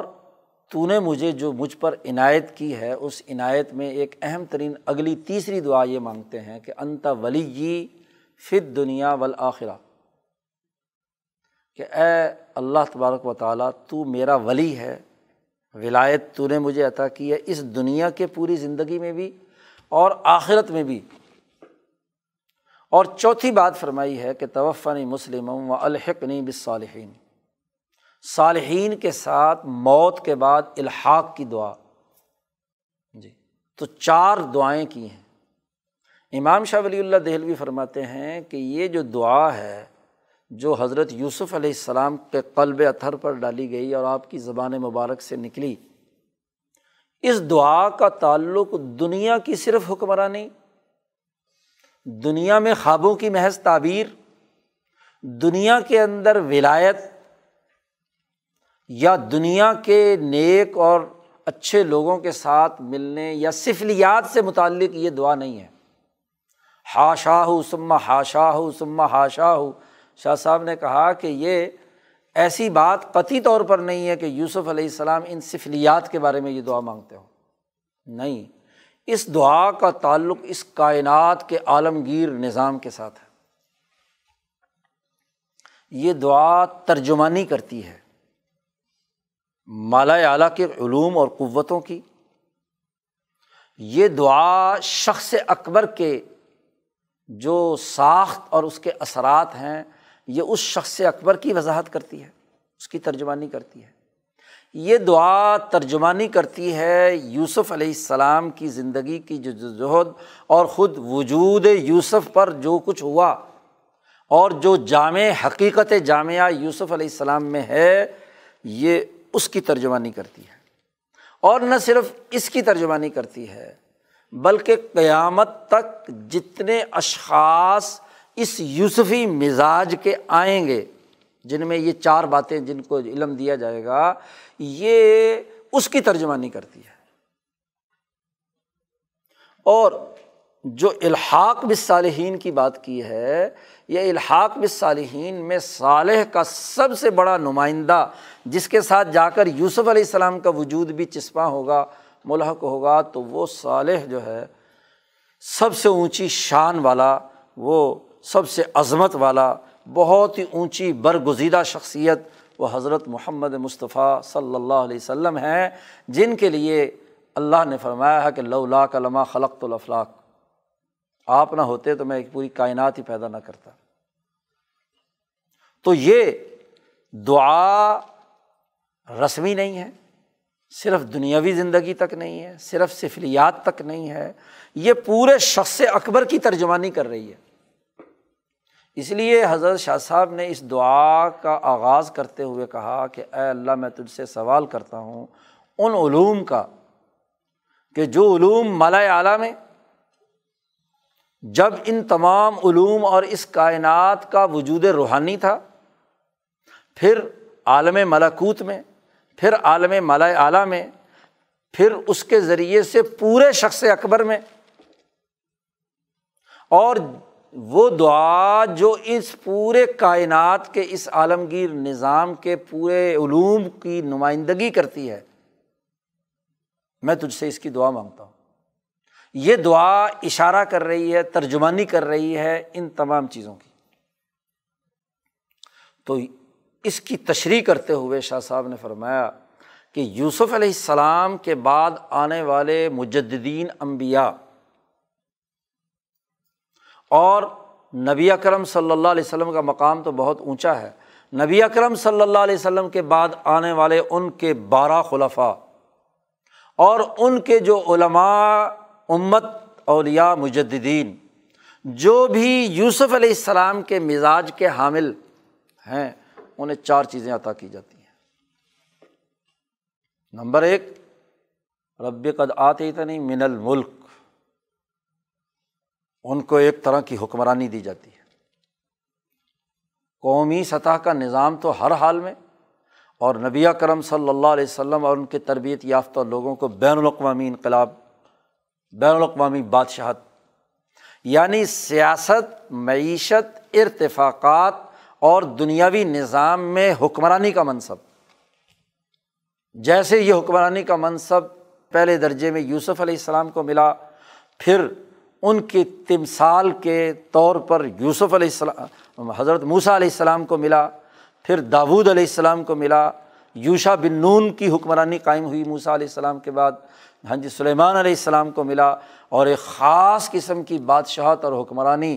تو نے مجھے جو مجھ پر عنایت کی ہے، اس عنایت میں ایک اہم ترین اگلی تیسری دعا یہ مانگتے ہیں کہ انت ولی فی الدنیا والآخرہ، کہ اے اللہ تبارک و تعالیٰ تو میرا ولی ہے، ولایت تو نے مجھے عطا کی ہے اس دنیا کے پوری زندگی میں بھی اور آخرت میں بھی. اور چوتھی بات فرمائی ہے کہ توفنی مسلما والحقنی بالصالحین، صالحین کے ساتھ موت کے بعد الحاق کی دعا. جی تو چار دعائیں کی ہیں. امام شاہ ولی اللہ دہلوی فرماتے ہیں کہ یہ جو دعا ہے جو حضرت یوسف علیہ السلام کے قلب اطہر پر ڈالی گئی اور آپ کی زبان مبارک سے نکلی، اس دعا کا تعلق دنیا کی صرف حکمرانی، دنیا میں خوابوں کی محض تعبیر، دنیا کے اندر ولایت یا دنیا کے نیک اور اچھے لوگوں کے ساتھ ملنے یا سفلیات سے متعلق یہ دعا نہیں ہے۔ ہاشاہ ثم ہاشاہ ثم ہاشاہ، شاہ صاحب نے کہا کہ یہ ایسی بات قطعی طور پر نہیں ہے کہ یوسف علیہ السلام ان سفلیات کے بارے میں یہ دعا مانگتے ہو، نہیں، اس دعا کا تعلق اس کائنات کے عالمگیر نظام کے ساتھ ہے۔ یہ دعا ترجمانی کرتی ہے مالا اعلیٰ کے علوم اور قوتوں کی، یہ دعا شخص اکبر کے جو ساخت اور اس کے اثرات ہیں یہ اس شخص اکبر کی وضاحت کرتی ہے، اس کی ترجمانی کرتی ہے۔ یہ دعا ترجمانی کرتی ہے یوسف علیہ السلام کی زندگی کی جو جہد اور خود وجود یوسف پر جو کچھ ہوا اور جو جامع حقیقت جامعہ یوسف علیہ السلام میں ہے، یہ اس کی ترجمانی کرتی ہے، اور نہ صرف اس کی ترجمانی کرتی ہے بلکہ قیامت تک جتنے اشخاص اس یوسفی مزاج کے آئیں گے، جن میں یہ چار باتیں جن کو علم دیا جائے گا، یہ اس کی ترجمانی کرتی ہے۔ اور جو الحاق بالصالحین کی بات کی ہے، یہ الحاق بالصالحین میں صالح کا سب سے بڑا نمائندہ جس کے ساتھ جا کر یوسف علیہ السلام کا وجود بھی چسپاں ہوگا، ملحق ہوگا، تو وہ صالح جو ہے سب سے اونچی شان والا، وہ سب سے عظمت والا، بہت ہی اونچی برگزیدہ شخصیت وہ حضرت محمد مصطفیٰ صلی اللہ علیہ وسلم ہیں، جن کے لیے اللہ نے فرمایا ہے کہ لولاک لما خلقت الافلاک، آپ نہ ہوتے تو میں ایک پوری کائنات ہی پیدا نہ کرتا۔ تو یہ دعا رسمی نہیں ہے، صرف دنیاوی زندگی تک نہیں ہے، صرف سفلیات تک نہیں ہے، یہ پورے شخص اکبر کی ترجمانی کر رہی ہے۔ اس لیے حضرت شاہ صاحب نے اس دعا کا آغاز کرتے ہوئے کہا کہ اے اللہ، میں تجھ سے سوال کرتا ہوں ان علوم کا کہ جو علوم ملائے اعلیٰ میں، جب ان تمام علوم اور اس کائنات کا وجود روحانی تھا، پھر عالم ملکوت میں، پھر عالم ملائے اعلیٰ میں، پھر اس کے ذریعے سے پورے شخص اکبر میں، اور وہ دعا جو اس پورے کائنات کے اس عالمگیر نظام کے پورے علوم کی نمائندگی کرتی ہے، میں تجھ سے اس کی دعا مانگتا ہوں۔ یہ دعا اشارہ کر رہی ہے، ترجمانی کر رہی ہے ان تمام چیزوں کی۔ تو اس کی تشریح کرتے ہوئے شاہ صاحب نے فرمایا کہ یوسف علیہ السلام کے بعد آنے والے مجددین انبیاء اور نبی اکرم صلی اللہ علیہ وسلم کا مقام تو بہت اونچا ہے، نبی اکرم صلی اللہ علیہ وسلم کے بعد آنے والے ان کے بارہ خلفاء اور ان کے جو علماء امت، اولیاء، مجددین، جو بھی یوسف علیہ السلام کے مزاج کے حامل ہیں، انہیں چار چیزیں عطا کی جاتی ہیں۔ نمبر ایک، رب قد آتیتنی من الملک، ان کو ایک طرح کی حکمرانی دی جاتی ہے، قومی سطح کا نظام تو ہر حال میں، اور نبی اکرم صلی اللہ علیہ وسلم اور ان کے تربیت یافتہ لوگوں کو بین الاقوامی انقلاب، بین الاقوامی بادشاہت، یعنی سیاست، معیشت، ارتفاقات اور دنیاوی نظام میں حکمرانی کا منصب۔ جیسے یہ حکمرانی کا منصب پہلے درجے میں یوسف علیہ السلام کو ملا، پھر ان کے تمثال کے طور پر یوسف علیہ السلام حضرت موسیٰ علیہ السلام کو ملا، پھر داؤد علیہ السلام کو ملا، یوشا بن نون کی حکمرانی قائم ہوئی موسیٰ علیہ السلام کے بعد، ہاں جی سلیمان علیہ السلام کو ملا، اور ایک خاص قسم کی بادشاہت اور حکمرانی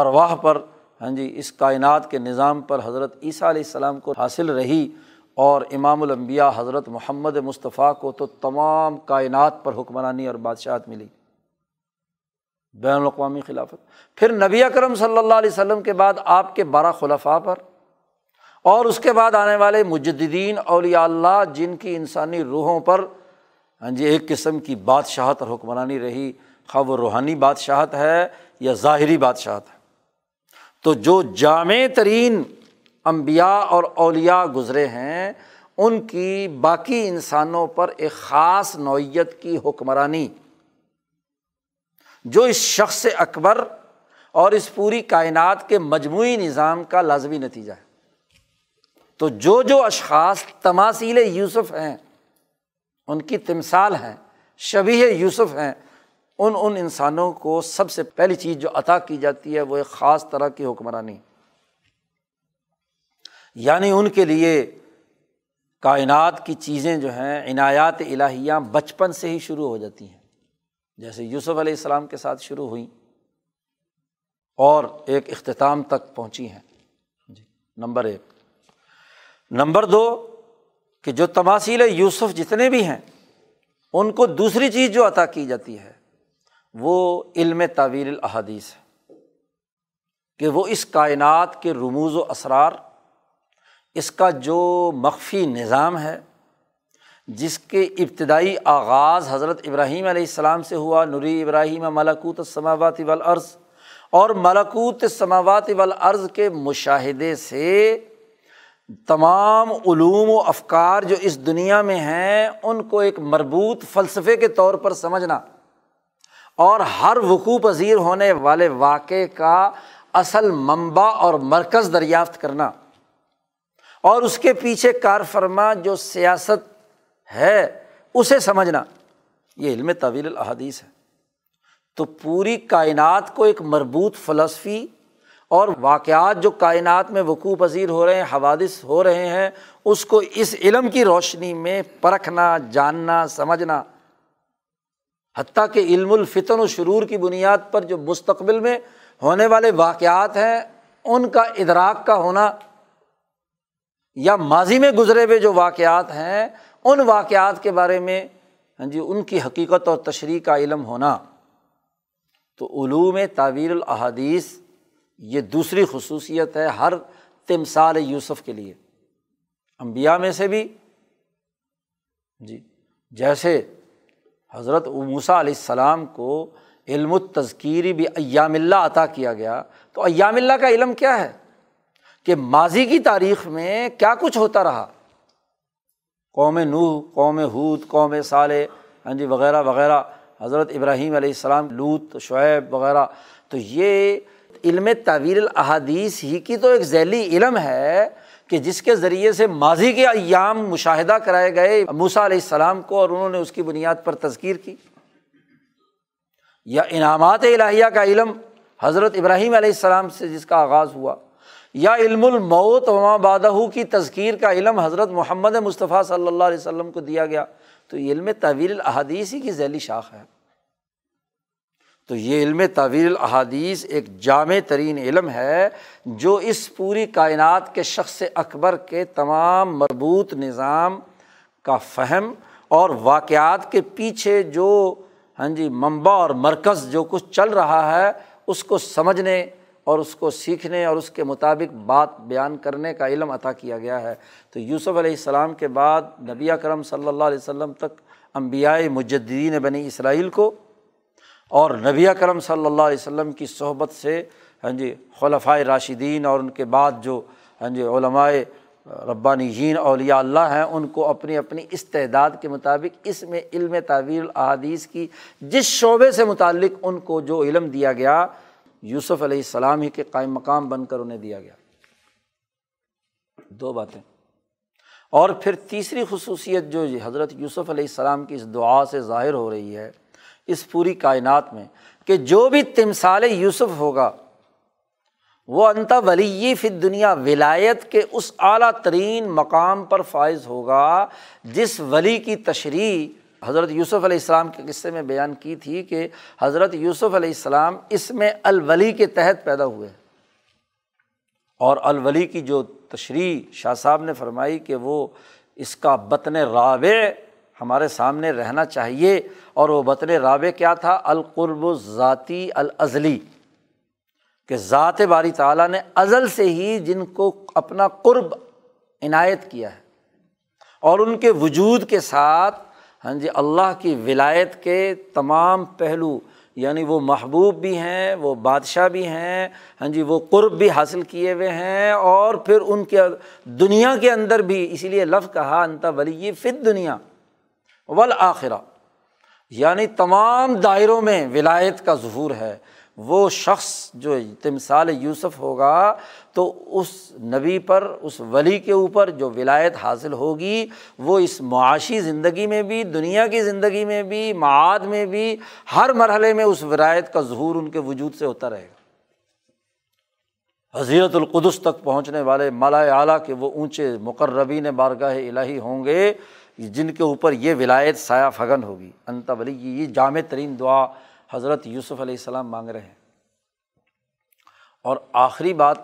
ارواح پر، ہاں جی اس کائنات کے نظام پر حضرت عیسیٰ علیہ السلام کو حاصل رہی، اور امام الانبیاء حضرت محمد مصطفیٰ کو تو تمام کائنات پر حکمرانی اور بادشاہت ملی۔ بین الاقوامی خلافت، پھر نبی اکرم صلی اللہ علیہ وسلم کے بعد آپ کے بارہ خلفاء پر، اور اس کے بعد آنے والے مجددین اولیاء اللہ جن کی انسانی روحوں پر ہاں جی ایک قسم کی بادشاہت اور حکمرانی رہی، خواہ وہ روحانی بادشاہت ہے یا ظاہری بادشاہت ہے۔ تو جو جامع ترین انبیاء اور اولیاء گزرے ہیں ان کی باقی انسانوں پر ایک خاص نوعیت کی حکمرانی جو اس شخص اکبر اور اس پوری کائنات کے مجموعی نظام کا لازمی نتیجہ ہے۔ تو جو جو اشخاص تماثیل یوسف ہیں، ان کی تمثال ہیں، شبیہ یوسف ہیں، ان ان انسانوں کو سب سے پہلی چیز جو عطا کی جاتی ہے وہ ایک خاص طرح کی حکمرانی، یعنی ان کے لیے کائنات کی چیزیں جو ہیں عنایات الہیہ بچپن سے ہی شروع ہو جاتی ہیں، جیسے یوسف علیہ السلام کے ساتھ شروع ہوئیں اور ایک اختتام تک پہنچی ہیں۔ جی نمبر ایک۔ نمبر دو کہ جو تماثیل یوسف جتنے بھی ہیں ان کو دوسری چیز جو عطا کی جاتی ہے وہ علم تاویل الاحادیث ہے، کہ وہ اس کائنات کے رموز و اسرار، اس کا جو مخفی نظام ہے جس کے ابتدائی آغاز حضرت ابراہیم علیہ السلام سے ہوا، نوری ابراہیم ملکوت السماوات والارض، اور ملکوت السماوات والارض کے مشاہدے سے تمام علوم و افکار جو اس دنیا میں ہیں ان کو ایک مربوط فلسفے کے طور پر سمجھنا، اور ہر وقوع پذیر ہونے والے واقعے کا اصل منبع اور مرکز دریافت کرنا، اور اس کے پیچھے کار فرما جو سیاست ہے اسے سمجھنا، یہ علم تاویل الاحادیث ہے۔ تو پوری کائنات کو ایک مربوط فلسفی اور واقعات جو کائنات میں وقوع پذیر ہو رہے ہیں، حوادث ہو رہے ہیں، اس کو اس علم کی روشنی میں پرکھنا، جاننا، سمجھنا، حتیٰ کہ علم الفتن و شرور کی بنیاد پر جو مستقبل میں ہونے والے واقعات ہیں ان کا ادراک کا ہونا، یا ماضی میں گزرے ہوئے جو واقعات ہیں ان واقعات کے بارے میں ہاں جی ان کی حقیقت اور تشریح کا علم ہونا۔ تو علوم تاویل الاحادیث یہ دوسری خصوصیت ہے ہر تمثال یوسف کے لیے، انبیاء میں سے بھی جی، جیسے حضرت موسیٰ علیہ السلام کو علم التذکیری بایام اللہ عطا کیا گیا، تو ایام اللہ کا علم کیا ہے کہ ماضی کی تاریخ میں کیا کچھ ہوتا رہا، قوم نوح، قوم ہود، قوم صالح ہاں جی وغیرہ وغیرہ، حضرت ابراہیم علیہ السلام، لوط، شعیب وغیرہ۔ تو یہ علم تاویل الاحادیث ہی کی تو ایک ذیلی علم ہے کہ جس کے ذریعے سے ماضی کے ایام مشاہدہ کرائے گئے موسیٰ علیہ السلام کو، اور انہوں نے اس کی بنیاد پر تذکیر کی۔ یا انعامات الہیہ کا علم حضرت ابراہیم علیہ السلام سے جس کا آغاز ہوا، یا علم الموت وما بعدہ کی تذکیر کا علم حضرت محمد مصطفیٰ صلی اللہ علیہ وسلم کو دیا گیا۔ تو یہ علم تاویل الاحادیث ہی کی ذیلی شاخ ہے۔ تو یہ علم تاویل الاحادیث ایک جامع ترین علم ہے جو اس پوری کائنات کے شخص اکبر کے تمام مربوط نظام کا فہم اور واقعات کے پیچھے جو ہاں جی منبع اور مرکز جو کچھ چل رہا ہے اس کو سمجھنے اور اس کو سیکھنے اور اس کے مطابق بات بیان کرنے کا علم عطا کیا گیا ہے۔ تو یوسف علیہ السلام کے بعد نبی اکرم صلی اللہ علیہ وسلم تک انبیاء مجددین بنی اسرائیل کو، اور نبی اکرم صلی اللہ علیہ وسلم کی صحبت سے ہاں جی خلفائے راشدین اور ان کے بعد جو ہاں جی علماء ربانیین اولیاء اللہ ہیں ان کو اپنی اپنی استعداد کے مطابق اس میں علم تاویل الاحادیث کی جس شعبے سے متعلق ان کو جو علم دیا گیا یوسف علیہ السلام ہی کے قائم مقام بن کر انہیں دیا گیا۔ دو باتیں۔ اور پھر تیسری خصوصیت جو حضرت یوسف علیہ السلام کی اس دعا سے ظاہر ہو رہی ہے اس پوری کائنات میں، کہ جو بھی تمثال یوسف ہوگا وہ انت ولی فی الدنیا، ولایت کے اس اعلیٰ ترین مقام پر فائز ہوگا جس ولی کی تشریح حضرت یوسف علیہ السلام کے قصے میں بیان کی تھی کہ حضرت یوسف علیہ السلام اس میں الولی کے تحت پیدا ہوئے، اور الولی کی جو تشریح شاہ صاحب نے فرمائی کہ وہ اس کا بطن رابع ہمارے سامنے رہنا چاہیے، اور وہ بطن رابع کیا تھا؟ القرب الذاتی الازلی، کہ ذات باری تعالیٰ نے ازل سے ہی جن کو اپنا قرب عنایت کیا ہے، اور ان کے وجود کے ساتھ ہاں جی اللہ کی ولایت کے تمام پہلو، یعنی وہ محبوب بھی ہیں، وہ بادشاہ بھی ہیں، ہاں جی وہ قرب بھی حاصل کیے ہوئے ہیں، اور پھر ان کے دنیا کے اندر بھی، اسی لیے لفظ کہا انت ولی فی الدنیا والآخرہ، یعنی تمام دائروں میں ولایت کا ظہور ہے۔ وہ شخص جو تمثال یوسف ہوگا تو اس نبی پر، اس ولی کے اوپر جو ولایت حاصل ہوگی، وہ اس معاشی زندگی میں بھی، دنیا کی زندگی میں بھی، معاد میں بھی، ہر مرحلے میں اس ولایت کا ظہور ان کے وجود سے ہوتا رہے گا۔ حضرت القدس تک پہنچنے والے ملائے اعلیٰ کے وہ اونچے مقربین بارگاہ الہی ہوں گے جن کے اوپر یہ ولایت سایہ فگن ہوگی۔ انت ولی، یہ جامع ترین دعا حضرت یوسف علیہ السلام مانگ رہے ہیں۔ اور آخری بات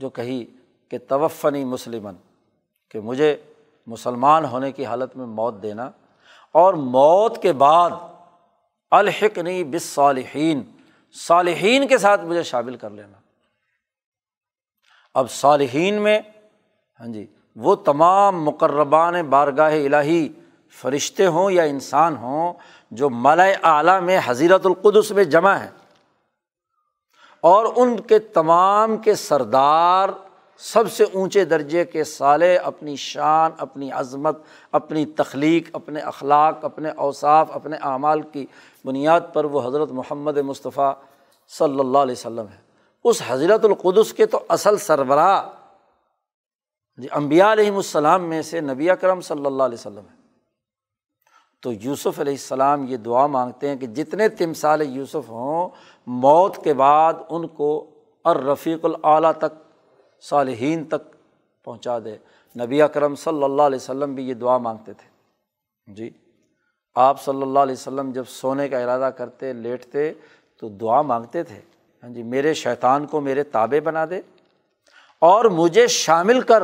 جو کہی کہ توفنی مسلمن، کہ مجھے مسلمان ہونے کی حالت میں موت دینا، اور موت کے بعد الحقنی بالصالحین، صالحین کے ساتھ مجھے شامل کر لینا۔ اب صالحین میں ہاں جی وہ تمام مقربان بارگاہ الہی، فرشتے ہوں یا انسان ہوں، جو ملائے اعلیٰ میں حضیرت القدس میں جمع ہیں، اور ان کے تمام کے سردار، سب سے اونچے درجے کے صالح، اپنی شان، اپنی عظمت، اپنی تخلیق، اپنے اخلاق، اپنے اوصاف، اپنے اعمال کی بنیاد پر وہ حضرت محمد مصطفیٰ صلی اللہ علیہ وسلم ہے۔ اس حضیرت القدس کے تو اصل سربراہ جی انبیاء علیہم السلام میں سے نبی اکرم صلی اللہ علیہ وسلم ہے۔ تو یوسف علیہ السلام یہ دعا مانگتے ہیں کہ جتنے تمثال یوسف ہوں، موت کے بعد ان کو الرفیق الاعلیٰ تک، صالحین تک پہنچا دے۔ نبی اکرم صلی اللہ علیہ وسلم بھی یہ دعا مانگتے تھے جی، آپ صلی اللہ علیہ وسلم جب سونے کا ارادہ کرتے، لیٹتے تو دعا مانگتے تھے، ہاں جی میرے شیطان کو میرے تابع بنا دے، اور مجھے شامل کر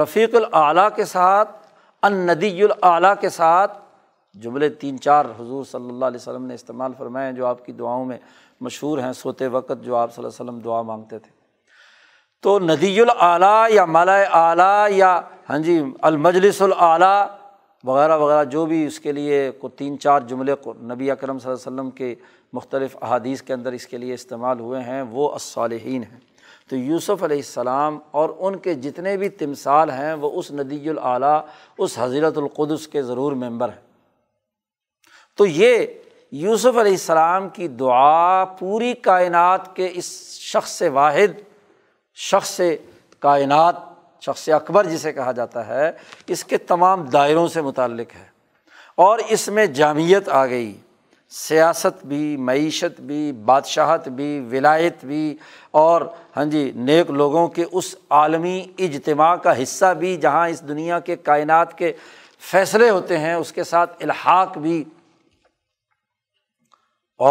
رفیق الاعلیٰ کے ساتھ، الندی الاعلیٰ کے ساتھ۔ جملے تین چار حضور صلی اللہ علیہ وسلم نے استعمال فرمائے ہیں جو آپ کی دعاؤں میں مشہور ہیں، سوتے وقت جو آپ صلی اللہ علیہ وسلم دعا مانگتے تھے۔ تو ندی الاعلیٰ یا ملائے اعلیٰ یا ہاں جی المجلس الاعلیٰ وغیرہ وغیرہ، جو بھی اس کے لیے کو تین چار جملے نبی اکرم صلی اللہ علیہ وسلم کے مختلف احادیث کے اندر اس کے لیے استعمال ہوئے ہیں، وہ الصالحین ہیں۔ تو یوسف علیہ السلام اور ان کے جتنے بھی تمثال ہیں وہ اس ندی الاعلیٰ، اس حضرت القدس کے ضرور ممبر ہیں۔ تو یہ یوسف علیہ السلام کی دعا پوری کائنات کے اس شخص واحد، شخص کائنات، شخص اکبر جسے کہا جاتا ہے، اس کے تمام دائروں سے متعلق ہے، اور اس میں جامعیت آ گئی، سیاست بھی، معیشت بھی، بادشاہت بھی، ولایت بھی، اور ہاں جی نیک لوگوں کے اس عالمی اجتماع کا حصہ بھی جہاں اس دنیا کے کائنات کے فیصلے ہوتے ہیں، اس کے ساتھ الحاق بھی،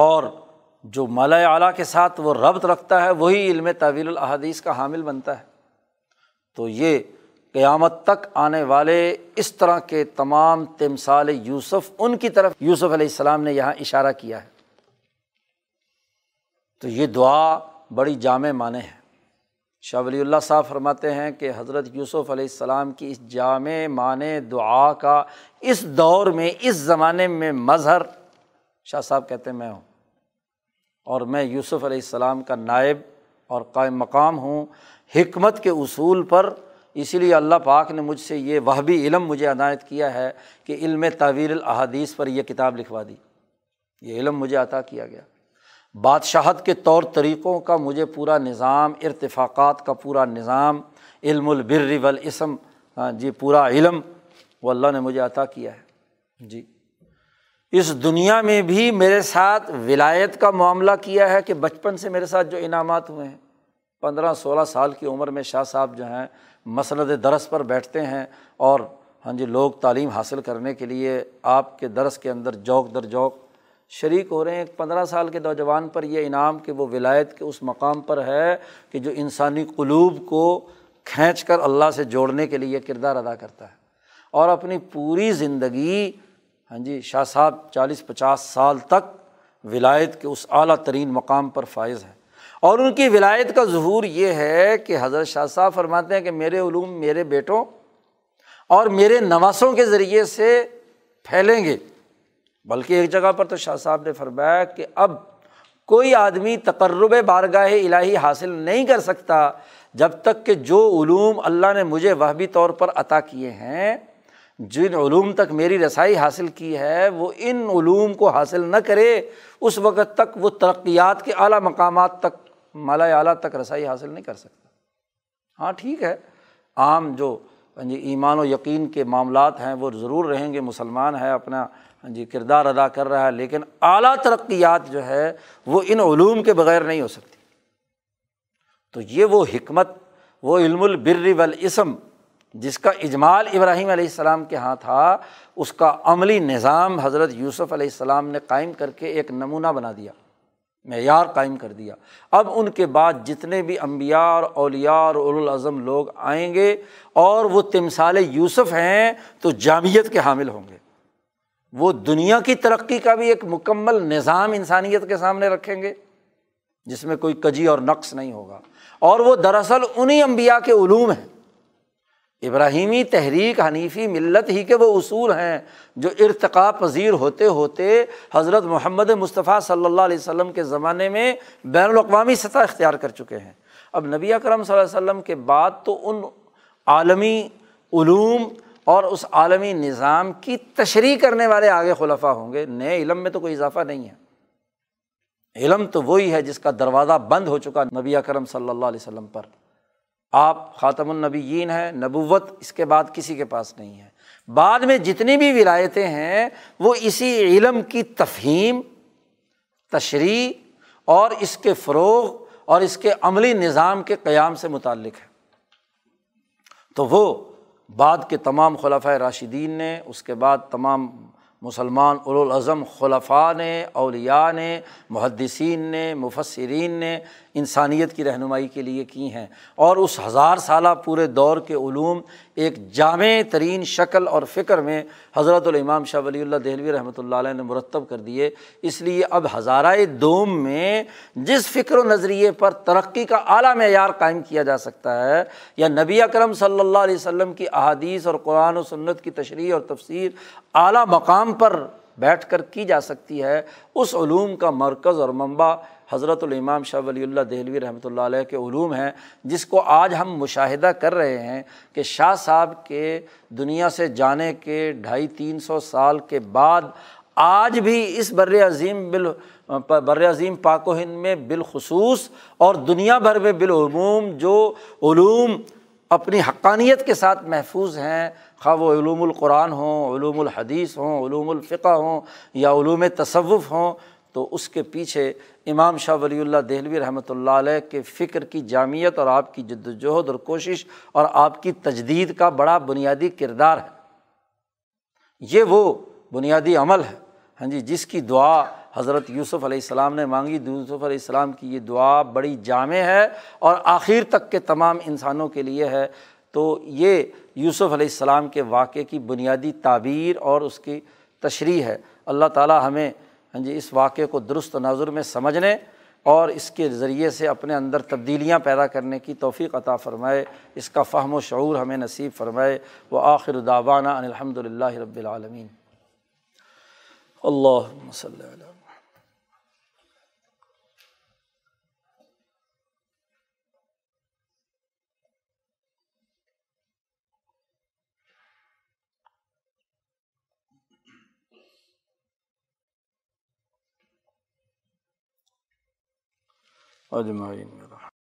اور جو ملائے اعلیٰ کے ساتھ وہ ربط رکھتا ہے وہی علم تاویل الاحادیث کا حامل بنتا ہے۔ تو یہ قیامت تک آنے والے اس طرح کے تمام تمثال یوسف، ان کی طرف یوسف علیہ السلام نے یہاں اشارہ کیا ہے۔ تو یہ دعا بڑی جامع معنی ہے۔ شاہ ولی اللہ صاحب فرماتے ہیں کہ حضرت یوسف علیہ السلام کی اس جامع معنی دعا کا اس دور میں، اس زمانے میں مظہر، شاہ صاحب کہتے ہیں میں ہوں، اور میں یوسف علیہ السلام کا نائب اور قائم مقام ہوں حکمت کے اصول پر۔ اسی لیے اللہ پاک نے مجھ سے یہ وہبی علم مجھے عنایت کیا ہے کہ علم تاویل الاحادیث پر یہ کتاب لکھوا دی، یہ علم مجھے عطا کیا گیا۔ بادشاہت کے طور طریقوں کا مجھے پورا نظام، ارتفاقات کا پورا نظام، علم البر والاسم، ہاں جی پورا علم وہ اللہ نے مجھے عطا کیا ہے جی۔ اس دنیا میں بھی میرے ساتھ ولایت کا معاملہ کیا ہے کہ بچپن سے میرے ساتھ جو انعامات ہوئے ہیں، پندرہ سولہ سال کی عمر میں شاہ صاحب جو ہیں مسند درس پر بیٹھتے ہیں، اور ہاں جی لوگ تعلیم حاصل کرنے کے لیے آپ کے درس کے اندر جوق در جوق شریک ہو رہے ہیں۔ ایک پندرہ سال کے نوجوان پر یہ انعام کہ وہ ولایت کے اس مقام پر ہے کہ جو انسانی قلوب کو کھینچ کر اللہ سے جوڑنے کے لیے کردار ادا کرتا ہے، اور اپنی پوری زندگی ہاں جی شاہ صاحب چالیس پچاس سال تک ولایت کے اس اعلیٰ ترین مقام پر فائز ہیں، اور ان کی ولایت کا ظہور یہ ہے کہ حضرت شاہ صاحب فرماتے ہیں کہ میرے علوم میرے بیٹوں اور میرے نواسوں کے ذریعے سے پھیلیں گے، بلکہ ایک جگہ پر تو شاہ صاحب نے فرمایا کہ اب کوئی آدمی تقرب بارگاہ الہی حاصل نہیں کر سکتا جب تک کہ جو علوم اللہ نے مجھے وہبی طور پر عطا کیے ہیں، جن علوم تک میری رسائی حاصل کی ہے، وہ ان علوم کو حاصل نہ کرے اس وقت تک وہ ترقیات کے اعلیٰ مقامات تک، مالا اعلیٰ تک رسائی حاصل نہیں کر سکتا۔ ہاں ٹھیک ہے، عام جو جی ایمان و یقین کے معاملات ہیں وہ ضرور رہیں گے، مسلمان ہے اپنا جی کردار ادا کر رہا ہے، لیکن اعلیٰ ترقیات جو ہے وہ ان علوم کے بغیر نہیں ہو سکتی۔ تو یہ وہ حکمت، وہ علم البر والاسم جس کا اجمال ابراہیم علیہ السلام کے ہاں تھا، اس کا عملی نظام حضرت یوسف علیہ السلام نے قائم کر کے ایک نمونہ بنا دیا، معیار قائم کر دیا۔ اب ان کے بعد جتنے بھی انبیاء اور اولیاء اور اولوالعزم لوگ آئیں گے اور وہ تمثال یوسف ہیں تو جامعیت کے حامل ہوں گے، وہ دنیا کی ترقی کا بھی ایک مکمل نظام انسانیت کے سامنے رکھیں گے جس میں کوئی کجی اور نقص نہیں ہوگا، اور وہ دراصل انہی انبیاء کے علوم ہیں۔ ابراہیمی تحریک حنیفی ملت ہی کے وہ اصول ہیں جو ارتقاء پذیر ہوتے ہوتے حضرت محمد مصطفیٰ صلی اللہ علیہ وسلم کے زمانے میں بین الاقوامی سطح اختیار کر چکے ہیں۔ اب نبی اکرم صلی اللہ علیہ وسلم کے بعد تو ان عالمی علوم اور اس عالمی نظام کی تشریح کرنے والے آگے خلفاء ہوں گے، نئے علم میں تو کوئی اضافہ نہیں ہے، علم تو وہی ہے جس کا دروازہ بند ہو چکا نبی اکرم صلی اللہ علیہ وسلم پر۔ آپ خاتم النبیین ہیں، نبوت اس کے بعد کسی کے پاس نہیں ہے، بعد میں جتنی بھی ولایتیں ہیں وہ اسی علم کی تفہیم، تشریح اور اس کے فروغ اور اس کے عملی نظام کے قیام سے متعلق ہے۔ تو وہ بعد کے تمام خلفائے راشدین نے، اس کے بعد تمام مسلمان اولوالعزم خلفاء نے، اولیاء نے، محدثین نے، مفسرین نے انسانیت کی رہنمائی کے لیے کی ہیں، اور اس ہزار سالہ پورے دور کے علوم ایک جامع ترین شکل اور فکر میں حضرت الامام شاہ ولی اللہ دہلوی رحمۃ اللہ علیہ نے مرتب کر دیے۔ اس لیے اب ہزارہ دوم میں جس فکر و نظریے پر ترقی کا اعلیٰ معیار قائم کیا جا سکتا ہے، یا نبی اکرم صلی اللہ علیہ وسلم کی احادیث اور قرآن و سنت کی تشریح اور تفسیر اعلیٰ مقام پر بیٹھ کر کی جا سکتی ہے، اس علوم کا مرکز اور منبع حضرت الامام شاہ ولی اللہ دہلوی رحمۃ اللہ علیہ کے علوم ہیں، جس کو آج ہم مشاہدہ کر رہے ہیں کہ شاہ صاحب کے دنیا سے جانے کے ڈھائی تین سو سال کے بعد آج بھی اس بر عظیم بال بر عظیم پاک و ہند میں بالخصوص اور دنیا بھر میں بالعموم جو علوم اپنی حقانیت کے ساتھ محفوظ ہیں، خواہ وہ علوم القرآن ہوں، علوم الحدیث ہوں، علوم الفقہ ہوں یا علوم تصوف ہوں، تو اس کے پیچھے امام شاہ ولی اللہ دہلوی رحمۃ اللہ علیہ کے فکر کی جامعیت اور آپ کی جد و جہد اور کوشش اور آپ کی تجدید کا بڑا بنیادی کردار ہے۔ یہ وہ بنیادی عمل ہے ہاں جی جس کی دعا حضرت یوسف علیہ السلام نے مانگی۔ یوسف علیہ السلام کی یہ دعا بڑی جامع ہے اور آخر تک کے تمام انسانوں کے لیے ہے۔ تو یہ یوسف علیہ السلام کے واقعے کی بنیادی تعبیر اور اس کی تشریح ہے۔ اللہ تعالیٰ ہمیں ہاں جی اس واقعے کو درست تناظر میں سمجھنے اور اس کے ذریعے سے اپنے اندر تبدیلیاں پیدا کرنے کی توفیق عطا فرمائے، اس کا فہم و شعور ہمیں نصیب فرمائے۔ وآخر دعوانا ان الحمد للہ رب العالمین۔ اللہم صلی علی محمد۔ اور